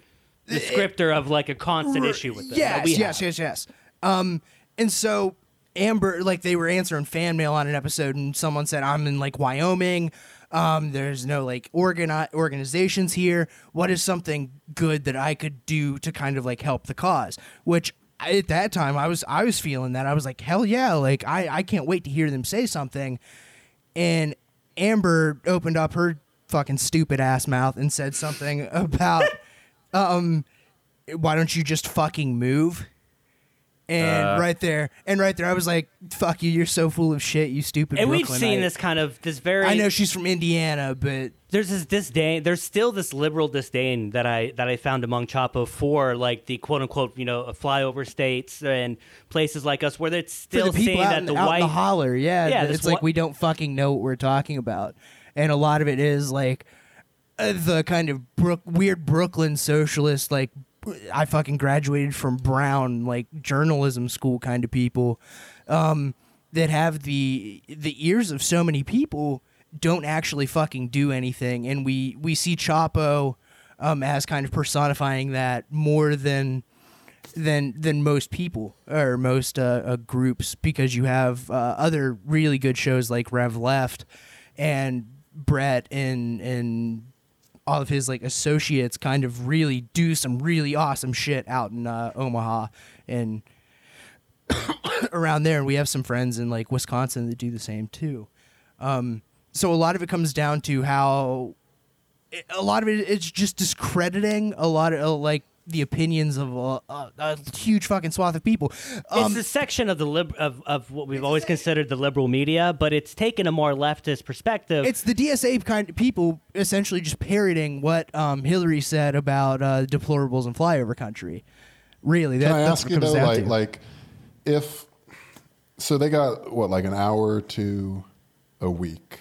descriptor it, of, like, a constant r- issue with them. Yes, yes, have. yes, yes. Um, and so Amber, like, they were answering fan mail on an episode, and someone said, I'm in, like, Wyoming. Um, there's no like organi- organizations here. What is something good that I could do to kind of like help the cause? Which I, at that time I was I was feeling that I was like hell yeah, like I, I can't wait to hear them say something. And Amber opened up her fucking stupid ass mouth and said something about um why don't you just fucking move? And uh, right there, and right there, I was like, fuck you, you're so full of shit, you stupid And Brooklynite. We've seen this kind of, this very... I know she's from Indiana, but... There's this disdain, there's still this liberal disdain that I that I found among Chapo for, like, the quote-unquote, you know, flyover states and places like us, where it's still saying that the, the white... the holler, yeah. yeah the, it's wh- like, we don't fucking know what we're talking about. And a lot of it is, like, uh, the kind of Brook- weird Brooklyn socialist, like... I fucking graduated from Brown, like, journalism school kind of people um, that have the the ears of so many people don't actually fucking do anything. And we, we see Chapo um, as kind of personifying that more than than than most people or most uh, uh, groups, because you have uh, other really good shows like Rev Left and Brett and and... all of his, like, associates kind of really do some really awesome shit out in uh, Omaha and around there. And we have some friends in, like, Wisconsin that do the same, too. Um, so a lot of it comes down to how... It, a lot of it, it's just discrediting a lot of, uh, like, the opinions of a, a, a huge fucking swath of people. Um, it's the section of the lib- of, of what we've always considered the liberal media, but it's taken a more leftist perspective. It's the D S A kind of people essentially just parroting what um, Hillary said about uh, deplorables in flyover country. Really, that, Can I that's ask what comes you though, like, like if so, they got what, like an hour to a week,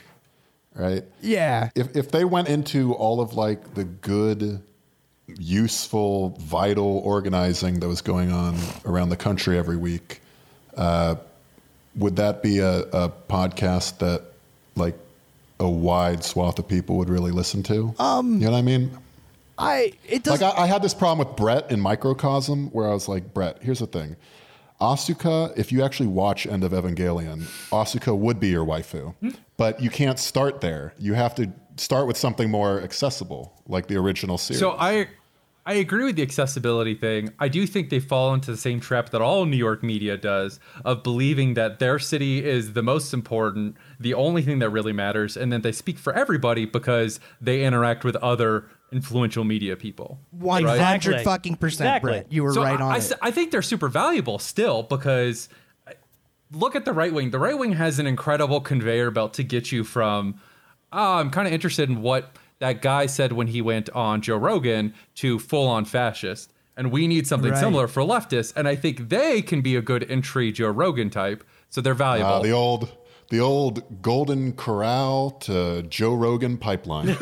right? Yeah. If if they went into all of like the good, useful, vital organizing that was going on around the country every week, uh, would that be a, a podcast that like a wide swath of people would really listen to? Um, you know what I mean? I it does like I, I had this problem with Brett in Microcosm where I was like, Brett, here's the thing, Asuka, if you actually watch End of Evangelion, Asuka would be your waifu, hmm? but you can't start there. You have to start with something more accessible, like the original series. So I. I agree with the accessibility thing. I do think they fall into the same trap that all New York media does of believing that their city is the most important, the only thing that really matters, and that they speak for everybody because they interact with other influential media people. One hundred fucking percent, Brett. You were so right on I, it. I think they're super valuable still because look at the right wing. The right wing has an incredible conveyor belt to get you from, oh, I'm kind of interested in what that guy said when he went on Joe Rogan to full-on fascist. And we need something right. similar for leftists. And I think they can be a good entry Joe Rogan type. So they're valuable. Uh, the old the old Golden Corral to Joe Rogan pipeline.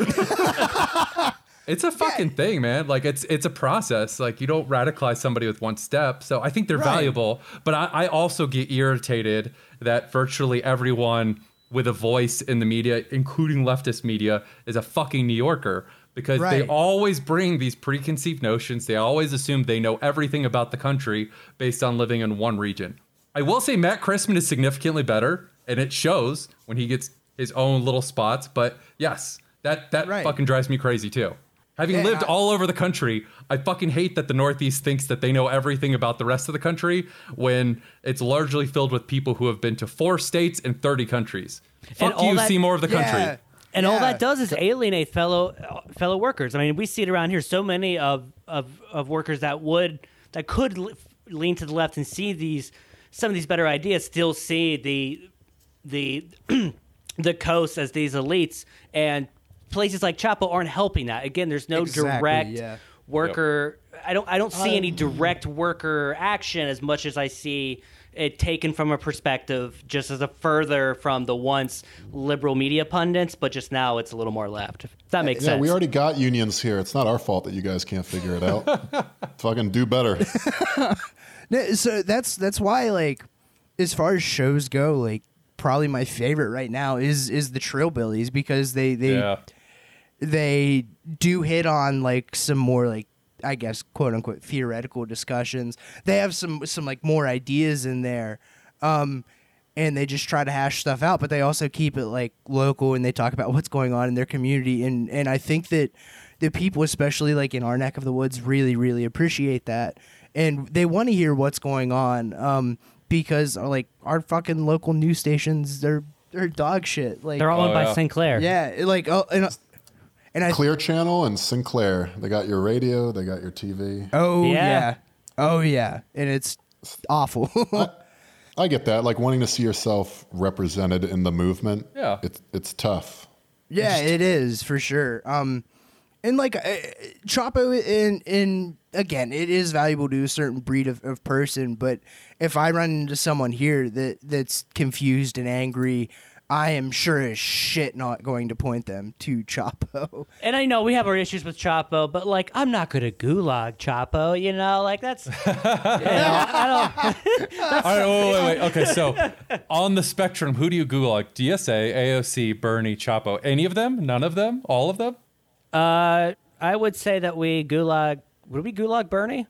It's a fucking yeah. thing, man. Like, it's it's a process. Like, you don't radicalize somebody with one step. So I think they're right. valuable. But I, I also get irritated that virtually everyone with a voice in the media, including leftist media, is a fucking New Yorker because right. they always bring these preconceived notions. They always assume they know everything about the country based on living in one region. I will say Matt Chrisman is significantly better, and it shows when he gets his own little spots. But yes, that, that right. fucking drives me crazy too. Having yeah, lived I- all over the country, I fucking hate that the Northeast thinks that they know everything about the rest of the country when it's largely filled with people who have been to four states and thirty countries. Fuck and you, that, see more of the yeah, country. And yeah. all that does is alienate fellow uh, fellow workers. I mean, we see it around here. So many of of, of workers that would that could le- lean to the left and see these some of these better ideas still see the the the coast as these elites, and places like Chapo aren't helping that. Again, there's no exactly, direct yeah. worker. Yep. I don't. I don't see um, any direct worker action as much as I see it taken from a perspective just as a further from the once liberal media pundits, but just now it's a little more left. If that makes yeah, sense. Yeah, we already got unions here. It's not our fault that you guys can't figure it out. Fucking do better. No, so that's that's why, like, as far as shows go, like, probably my favorite right now is is the Trillbillies, because they they. Yeah. They do hit on, like, some more, like, I guess, quote unquote, theoretical discussions. They have some some like more ideas in there, um, and they just try to hash stuff out. But they also keep it, like, local, and they talk about what's going on in their community. And and I think that the people, especially like in our neck of the woods, really really appreciate that, and they want to hear what's going on, um, because, like, our fucking local news stations, they're they're dog shit. Like, they're all owned oh, by yeah. Sinclair. Yeah, like oh. And, And I, Clear Channel and Sinclair. They got your radio. They got your T V. Oh, yeah. yeah. Oh, yeah. And it's awful. I, I get that. Like wanting to see yourself represented in the movement. Yeah. It's, it's tough. Yeah, it's it is for sure. Um, and like uh, Chapo, in in again, it is valuable to a certain breed of, of person. But if I run into someone here that that's confused and angry, I am sure as shit not going to point them to Chapo. And I know we have our issues with Chapo, but like I'm not going to gulag Chapo. You know, like that's. You know, I don't. That's all right, wait, wait, wait. Okay, so on the spectrum, who do you gulag? D S A, A O C, Bernie, Chapo. Any of them? None of them? All of them? Uh, I would say that we gulag. Would we gulag Bernie?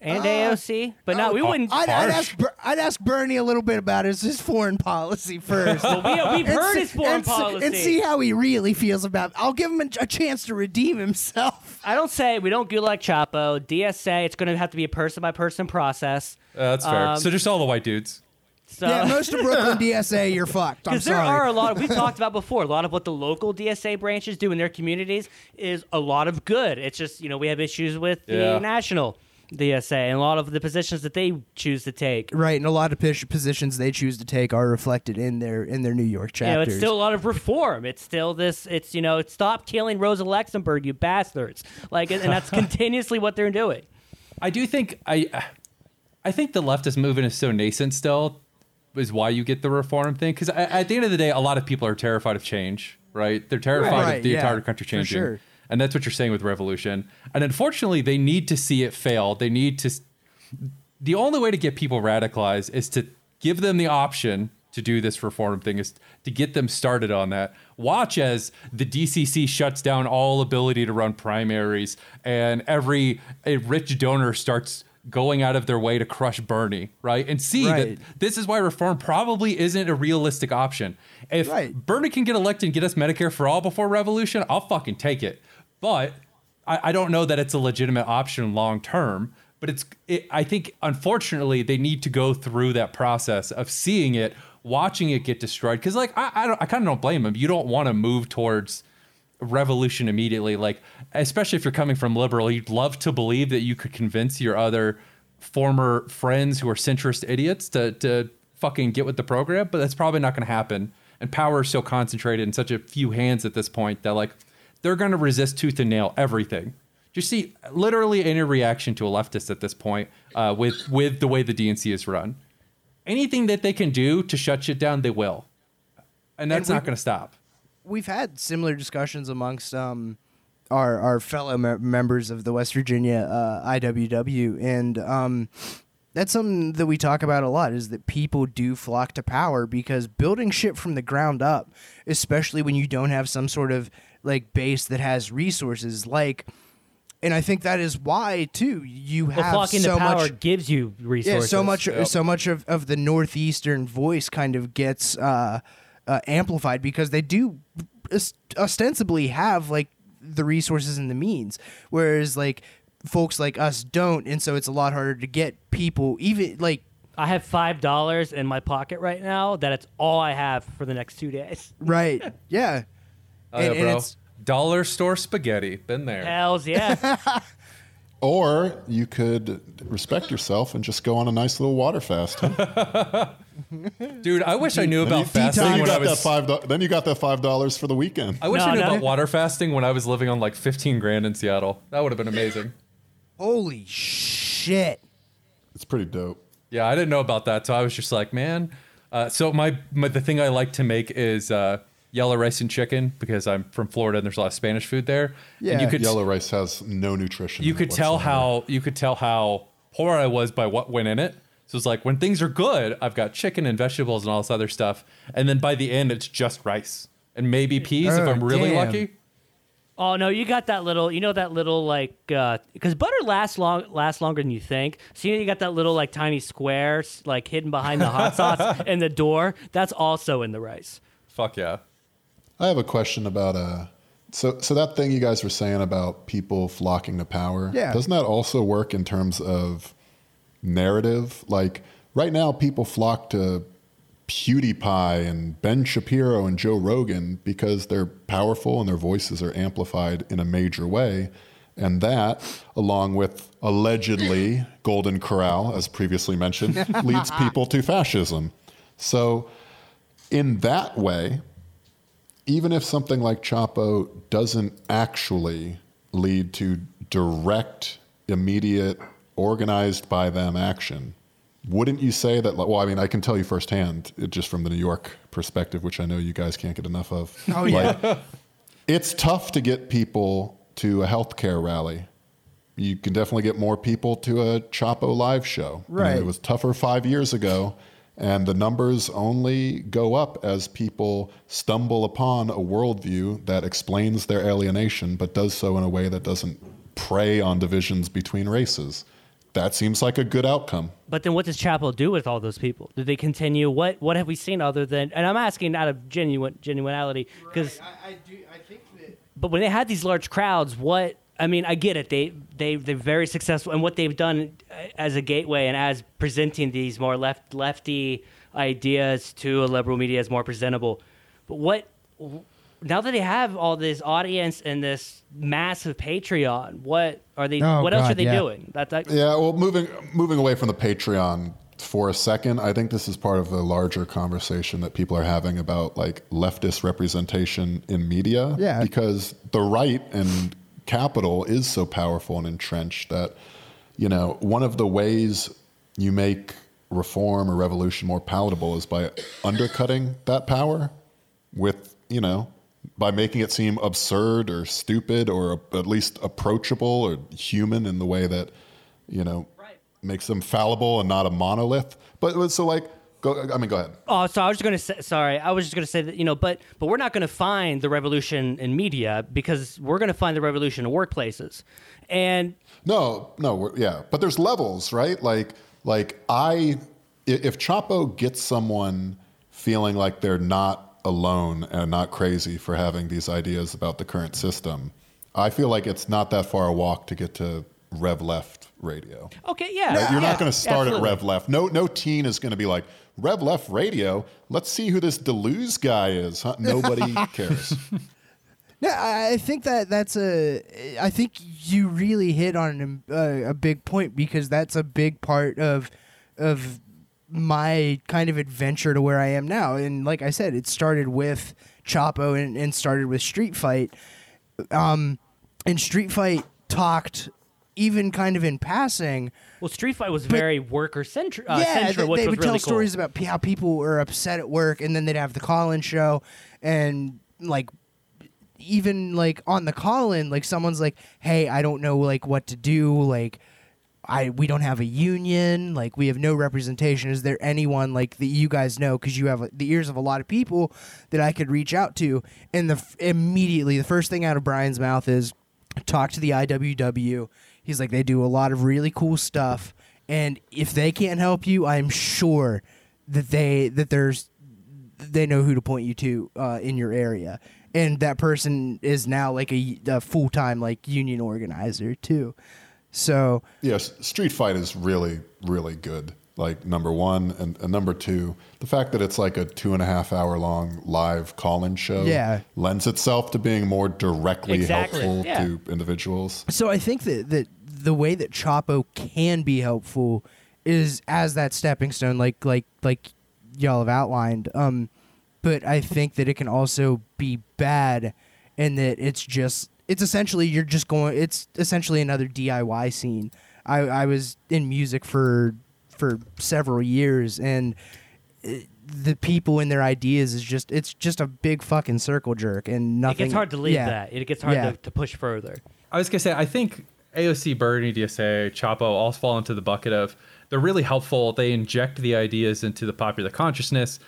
And uh, A O C, but no, we wouldn't. I'd, I'd, ask, I'd ask Bernie a little bit about his, his foreign policy first. well, we, we've heard see, his foreign and policy. See, and see how he really feels about it. I'll give him a, a chance to redeem himself. I don't say we don't gulag Chapo. D S A, it's going to have to be a person-by-person process. Uh, that's fair. Um, so just all the white dudes. So. Yeah, most of Brooklyn D S A, you're fucked. Because there sorry. are a lot, of, we've talked about before, a lot of what the local D S A branches do in their communities is a lot of good. It's just, you know, we have issues with yeah. the national D S A and a lot of the positions that they choose to take. Right, and a lot of pos- positions they choose to take are reflected in their in their New York chapters. You know, it's still a lot of reform. It's still this, it's, you know, it's stop killing Rosa Luxemburg, you bastards. Like, and that's continuously what they're doing. I do think, I I think the leftist movement is so nascent still is why you get the reform thing. Because at the end of the day, a lot of people are terrified of change, right? They're terrified right, right, of the yeah, entire country changing. For sure. And that's what you're saying with revolution. And unfortunately, they need to see it fail. They need to. The only way to get people radicalized is to give them the option to do this reform thing, is to get them started on that. Watch as the D C C shuts down all ability to run primaries and every a rich donor starts going out of their way to crush Bernie, right? And see right. that this is why reform probably isn't a realistic option. If right. Bernie can get elected and get us Medicare for all before revolution, I'll fucking take it. But I, I don't know that it's a legitimate option long term. But it's it, I think, unfortunately, they need to go through that process of seeing it, watching it get destroyed. Because like I, I, don't, I kind of don't blame them. You don't want to move towards revolution immediately, like especially if you're coming from liberal, you'd love to believe that you could convince your other former friends who are centrist idiots to to fucking get with the program. But that's probably not going to happen. And power is so concentrated in such a few hands at this point that like. They're going to resist tooth and nail everything. Just see literally any reaction to a leftist at this point uh, with with the way the D N C is run. Anything that they can do to shut shit down, they will. And that's and not going to stop. We've had similar discussions amongst um, our, our fellow me- members of the West Virginia uh, I W W. And um, that's something that we talk about a lot is that people do flock to power because building shit from the ground up, especially when you don't have some sort of like base that has resources like, and I think that is why too you have well, so to power much gives you resources. Yeah, so much, yep. so much of, of the northeastern voice kind of gets uh, uh, amplified because they do ostensibly have like the resources and the means, whereas like folks like us don't, and so it's a lot harder to get people even like. I have five dollars in my pocket right now. That it's all I have for the next two days. Right? Yeah. Oh, and, yeah, bro. Dollar store spaghetti. Been there. Hells yeah. Or you could respect yourself and just go on a nice little water fast. Dude, I wish I knew about fasting when I was... Then you got that five dollars for the weekend. I wish no, I knew no. about water fasting when I was living on like fifteen grand in Seattle. That would have been amazing. Holy shit. It's pretty dope. Yeah, I didn't know about that, so I was just like, man. Uh, so my, my the thing I like to make is... Uh, yellow rice and chicken, because I'm from Florida and there's a lot of Spanish food there. Yeah, and you could, yellow rice has no nutrition. You could tell how you could tell how poor I was by what went in it. So it's like when things are good, I've got chicken and vegetables and all this other stuff, and then by the end it's just rice and maybe peas oh, if I'm really damn. lucky. Oh no, you got that little, you know that little like uh, because butter lasts long lasts longer than you think. So you know you got that little like tiny square like hidden behind the hot sauce and the door. That's also in the rice. Fuck yeah. I have a question about uh, so so that thing you guys were saying about people flocking to power. Yeah. Doesn't that also work in terms of narrative? Like right now, people flock to PewDiePie and Ben Shapiro and Joe Rogan because they're powerful and their voices are amplified in a major way. And that, along with allegedly Golden Corral, as previously mentioned, leads people to fascism. So in that way, even if something like Chapo doesn't actually lead to direct, immediate, organized by them action, wouldn't you say that, well, I mean, I can tell you firsthand, it, just from the New York perspective, which I know you guys can't get enough of. Oh, yeah. Like, it's tough to get people to a healthcare rally. You can definitely get more people to a Chapo live show. Right. You know, it was tougher five years ago, and the numbers only go up as people stumble upon a worldview that explains their alienation, but does so in a way that doesn't prey on divisions between races. That seems like a good outcome. But then what does Chapo do with all those people? Do they continue? What What have we seen other than, and I'm asking out of genuine genuinality, because right. I, I do I think that. But when they had these large crowds, what, I mean, I get it. They they they're very successful, and what they've done as a gateway and as presenting these more left lefty ideas to a liberal media is more presentable. But what, now that they have all this audience and this massive Patreon, what are they? Oh, what God, else are they yeah. doing? That's like, yeah. Well, moving moving away from the Patreon for a second, I think this is part of the larger conversation that people are having about like leftist representation in media. Yeah. Because the right and capital is so powerful and entrenched that, you know, one of the ways you make reform or revolution more palatable is by undercutting that power with, you know, by making it seem absurd or stupid or at least approachable or human in the way that, you know, right. makes them fallible and not a monolith. But so like, go, I mean, go ahead. Oh, so I was just going to say, sorry, I was just going to say that, you know, but, but we're not going to find the revolution in media because we're going to find the revolution in workplaces. And no, no. We're, yeah. But there's levels, right? Like, like I, if Chapo gets someone feeling like they're not alone and not crazy for having these ideas about the current system, I feel like it's not that far a walk to get to Rev Left Radio. Okay, yeah. No, you're yeah, not going to start absolutely. at Rev Left. No, no teen is going to be like, Rev Left Radio, let's see who this Deleuze guy is. Huh? Nobody cares. No, I think that that's a, I think you really hit on a, a big point, because that's a big part of of. my kind of adventure to where I am now. And like I said, it started with Chapo and, and started with Street Fight. Um, and Street Fight talked even kind of in passing. Well, Street Fight was but, very worker-centric. Uh, yeah, centra, they, which they was would really tell cool. stories about how people were upset at work, and then they'd have the call-in show. And like, even like on the call-in, like someone's like, hey, I don't know like what to do, like, I we don't have a union, like we have no representation. Is there anyone like that you guys know, because you have like, the ears of a lot of people, that I could reach out to? And the f- immediately the first thing out of Brian's mouth is talk to the I W W. He's like, they do a lot of really cool stuff, and if they can't help you, I'm sure that they that there's they know who to point you to uh, in your area. And that person is now like a, a full time like union organizer too. So yes, Street Fight is really, really good. Like number one and, and number two, the fact that it's like a two and a half hour long live call-in show yeah. lends itself to being more directly exactly. helpful yeah. to individuals. So I think that, that the way that Chapo can be helpful is as that stepping stone, like like like y'all have outlined. Um, but I think that it can also be bad, and that it's just. It's essentially you're just going. It's essentially another D I Y scene. I, I was in music for for several years, and it, the people and their ideas is just it's just a big fucking circle jerk, and nothing. It gets hard to leave yeah. that. It gets hard yeah. to, to push further. I was gonna say, I think A O C, Bernie, D S A, Chapo all fall into the bucket of they're really helpful. They inject the ideas into the popular consciousness.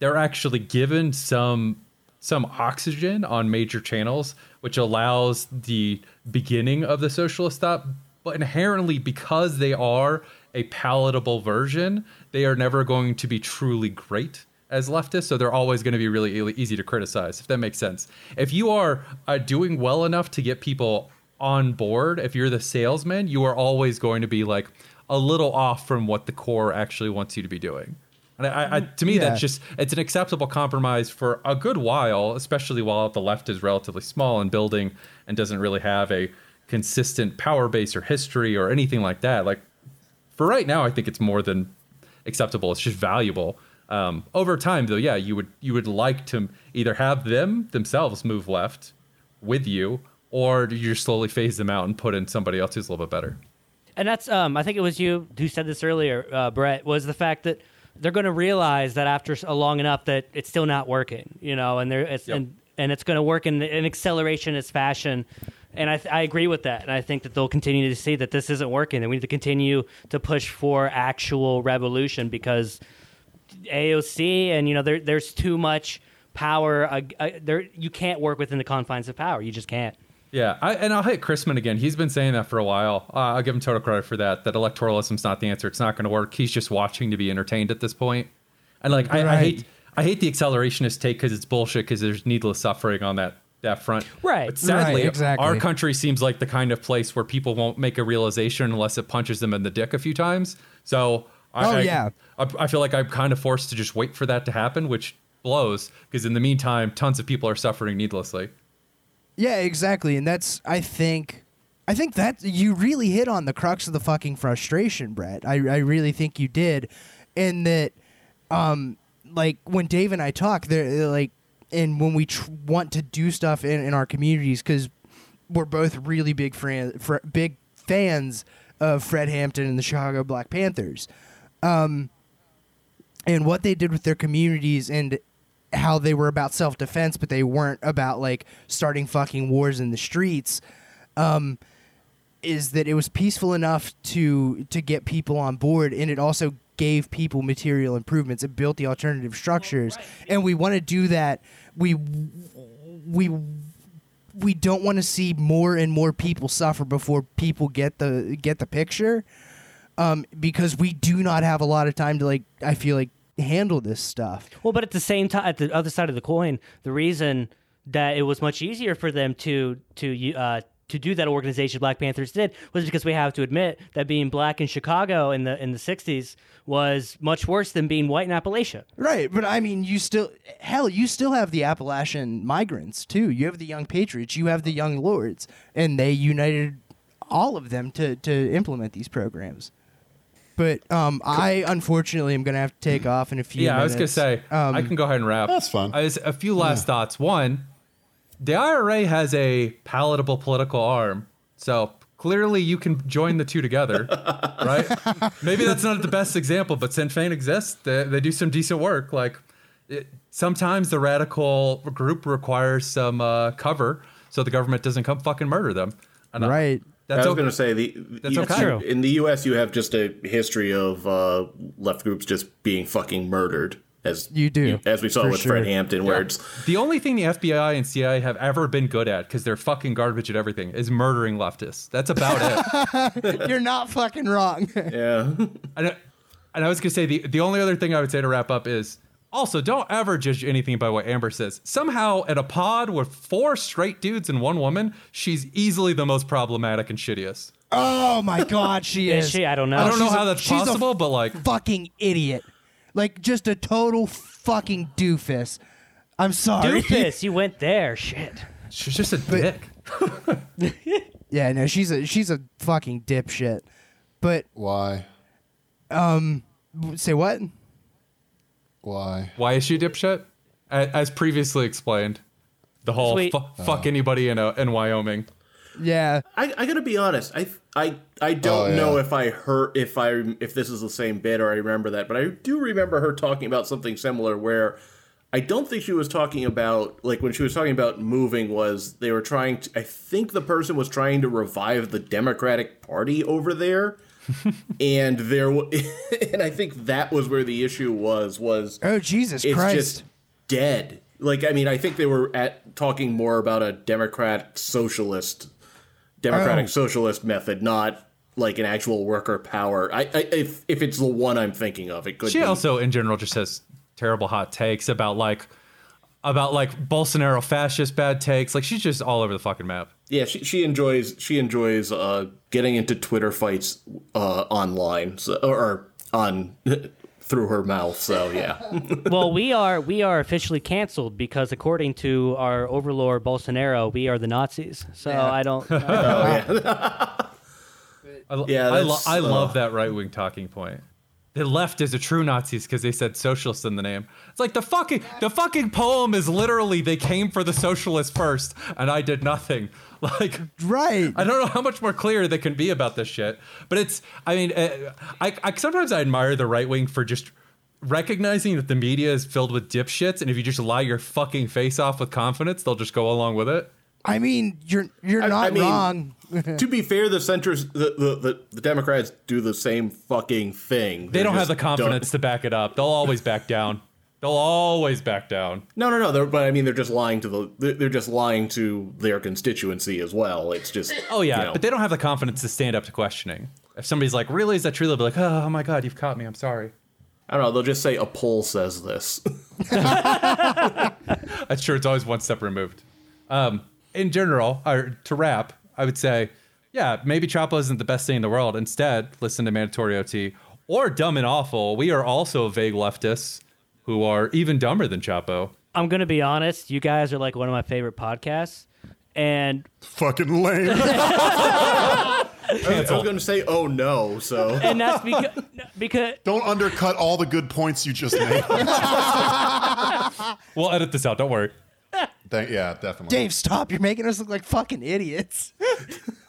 They're actually given some. some oxygen on major channels, which allows the beginning of the socialist thought. But inherently, because they are a palatable version, they are never going to be truly great as leftists. So they're always going to be really easy to criticize, if that makes sense. If you are uh, doing well enough to get people on board, if you're the salesman, you are always going to be like a little off from what the core actually wants you to be doing. And I, I, to me, yeah. that's just, it's an acceptable compromise for a good while, especially while the left is relatively small and building and doesn't really have a consistent power base or history or anything like that. Like, for right now, I think it's more than acceptable. It's just valuable. Um, over time, though, yeah, you would you would like to either have them themselves move left with you, or you just slowly phase them out and put in somebody else who's a little bit better. And that's, um, I think it was you who said this earlier, uh, Brett, was the fact that they're going to realize that after a long enough that it's still not working, you know, and they're it's, yep. and, and it's going to work in an accelerationist fashion. And I, th- I agree with that. And I think that they'll continue to see that this isn't working, and we need to continue to push for actual revolution, because A O C and, you know, there, there's too much power. Uh, uh, there, you can't work within the confines of power. You just can't. Yeah, I, and I'll hit Chrisman again. He's been saying that for a while. Uh, I'll give him total credit for that, that electoralism's not the answer. It's not going to work. He's just watching to be entertained at this point. And, like, right. I, I hate I hate the accelerationist take because it's bullshit, because there's needless suffering on that, that front. Right. But sadly, right, exactly. our country seems like the kind of place where people won't make a realization unless it punches them in the dick a few times. So I, oh, yeah. I, I feel like I'm kind of forced to just wait for that to happen, which blows, because in the meantime, tons of people are suffering needlessly. Yeah, exactly. And that's, I think, I think that you really hit on the crux of the fucking frustration, Brett. I, I really think you did. And that, um, like, when Dave and I talk, they're like, and when we tr- want to do stuff in, in our communities, because we're both really big, fran- fr- big fans of Fred Hampton and the Chicago Black Panthers. Um, and what they did with their communities, and how they were about self-defense, but they weren't about, like, starting fucking wars in the streets, um, is that it was peaceful enough to to get people on board, and it also gave people material improvements. It built the alternative structures, well, right. and we want to do that. We we we don't want to see more and more people suffer before people get the get the picture, um, because we do not have a lot of time to, like, I feel like, handle this stuff. Well, but at the same time, at the other side of the coin, the reason that it was much easier for them to to uh to do that organization Black Panthers did was because we have to admit that being black in Chicago in the in the sixties was much worse than being white in Appalachia. Right, but I mean, you still hell, you still have the Appalachian migrants too. You have the Young Patriots, you have the Young Lords, and they united all of them to to implement these programs. But um, I, unfortunately, am going to have to take off in a few yeah, minutes. Yeah, I was going to say, um, I can go ahead and wrap. That's fun. I was, a few last yeah. thoughts. One, the I R A has a palatable political arm. So clearly you can join the two together, right? Maybe that's not the best example, but Sinn Féin exists. They, they do some decent work. Like it, sometimes the radical group requires some uh, cover so the government doesn't come fucking murder them. And right. I, That's I was okay. going to say, the, that's you, okay. in the U S you have just a history of uh, left groups just being fucking murdered, as you do, as we saw with sure. Fred Hampton, yeah. where it's the only thing the F B I and C I A have ever been good at, because they're fucking garbage at everything, is murdering leftists. That's about it. You're not fucking wrong. Yeah. And, and I was going to say, the, the only other thing I would say to wrap up is, also, don't ever judge anything by what Amber says. Somehow, at a pod with four straight dudes and one woman, she's easily the most problematic and shittiest. Oh my God, she is. Is she? I don't know. I don't she's know how a, that's she's possible, a but like, fucking idiot, like just a total fucking doofus. I'm sorry, doofus. You went there, shit. She's just a dick. But, yeah, no, she's a she's a fucking dipshit. But why? Um, say what? Why? Why is she dipshit? As previously explained, the whole f- oh. fuck anybody in a, in Wyoming. Yeah, I, I gotta be honest. I I I don't oh, yeah. know if I heard if I if this is the same bit or I remember that, but I do remember her talking about something similar. Where I don't think she was talking about, like, when she was talking about moving, was they were trying to, I think the person was trying to revive the Democratic Party over there. and there, w- and I think that was where the issue was. Was oh Jesus it's Christ! It's just dead. Like, I mean, I think they were at talking more about a Democrat socialist, Democratic oh. socialist method, not like an actual worker power. I, I if if it's the one I'm thinking of, it could. She be. also, in general, just has terrible hot takes about like about like Bolsonaro fascist bad takes. Like, she's just all over the fucking map. Yeah, she she enjoys she enjoys uh, getting into Twitter fights uh, online so, or, or on through her mouth. So, yeah. Well, we are we are officially canceled because according to our overlord Bolsonaro, we are the Nazis. So yeah. I don't. I don't oh, yeah. I, yeah, I, lo- I love uh, that right wing talking point. The left is the true Nazis because they said socialist in the name. It's like the fucking the fucking poem is literally they came for the socialists first and I did nothing. Like, right. I don't know how much more clear they can be about this shit. But it's I mean, I, I sometimes I admire the right wing for just recognizing that the media is filled with dipshits. And if you just lie your fucking face off with confidence, they'll just go along with it. I mean, you're you're I, not I mean, wrong. To be fair, the centers, the, the, the, the Democrats do the same fucking thing. They, they don't have the confidence don't. to back it up. They'll always back down. They'll always back down. No, no, no. But I mean, they're just lying to the. They're just lying to their constituency as well. It's just. Oh yeah, you know. But they don't have the confidence to stand up to questioning. If somebody's like, "Really, is that true?" They'll be like, "Oh my god, you've caught me. I'm sorry." I don't know. They'll just say a poll says this. That's true. It's always one step removed. Um. In general, or to wrap, I would say, yeah, maybe Chapo isn't the best thing in the world. Instead, listen to Mandatory O T or Dumb and Awful. We are also vague leftists who are even dumber than Chapo. I'm going to be honest. You guys are like one of my favorite podcasts. And fucking lame. I was going to say, oh, no. So and that's because, because don't undercut all the good points you just made. We'll edit this out. Don't worry. Thank, yeah, definitely. Dave, stop. You're making us look like fucking idiots.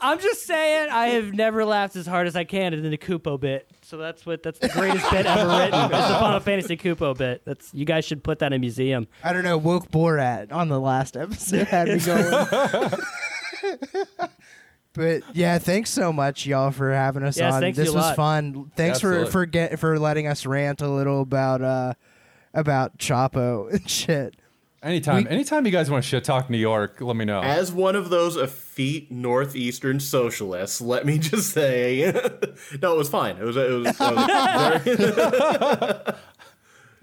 I'm just saying I have never laughed as hard as I can in the Kupo bit. So that's what that's the greatest bit ever written. It's the Final Fantasy Kupo bit. That's you guys should put that in a museum. I don't know, woke Borat on the last episode had me going. But yeah, thanks so much, y'all, for having us yes, on. Thanks this was lot. fun. Thanks Absolutely. for for, get, for letting us rant a little about uh about Chapo and shit. Anytime, we, anytime you guys want to shit talk New York, let me know. As one of those effete northeastern socialists, let me just say, no, it was fine. It was, it was. It was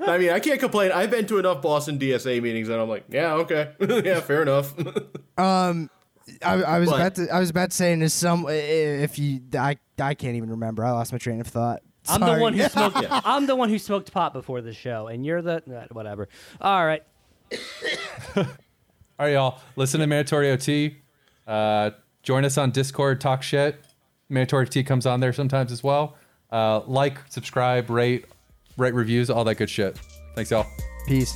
I mean, I can't complain. I've been to enough Boston D S A meetings, and I'm like, yeah, okay, yeah, fair enough. um, I, I was but, about to, I was about to say, in some, if you, I, I can't even remember. I lost my train of thought. Sorry. I'm the one who smoked. I'm the one who smoked pot before the show, and you're the whatever. All right. All right, y'all. Listen to Mandatory O T. Uh, join us on Discord. Talk shit. Mandatory O T comes on there sometimes as well. Uh, like, subscribe, rate, write reviews, all that good shit. Thanks, y'all. Peace.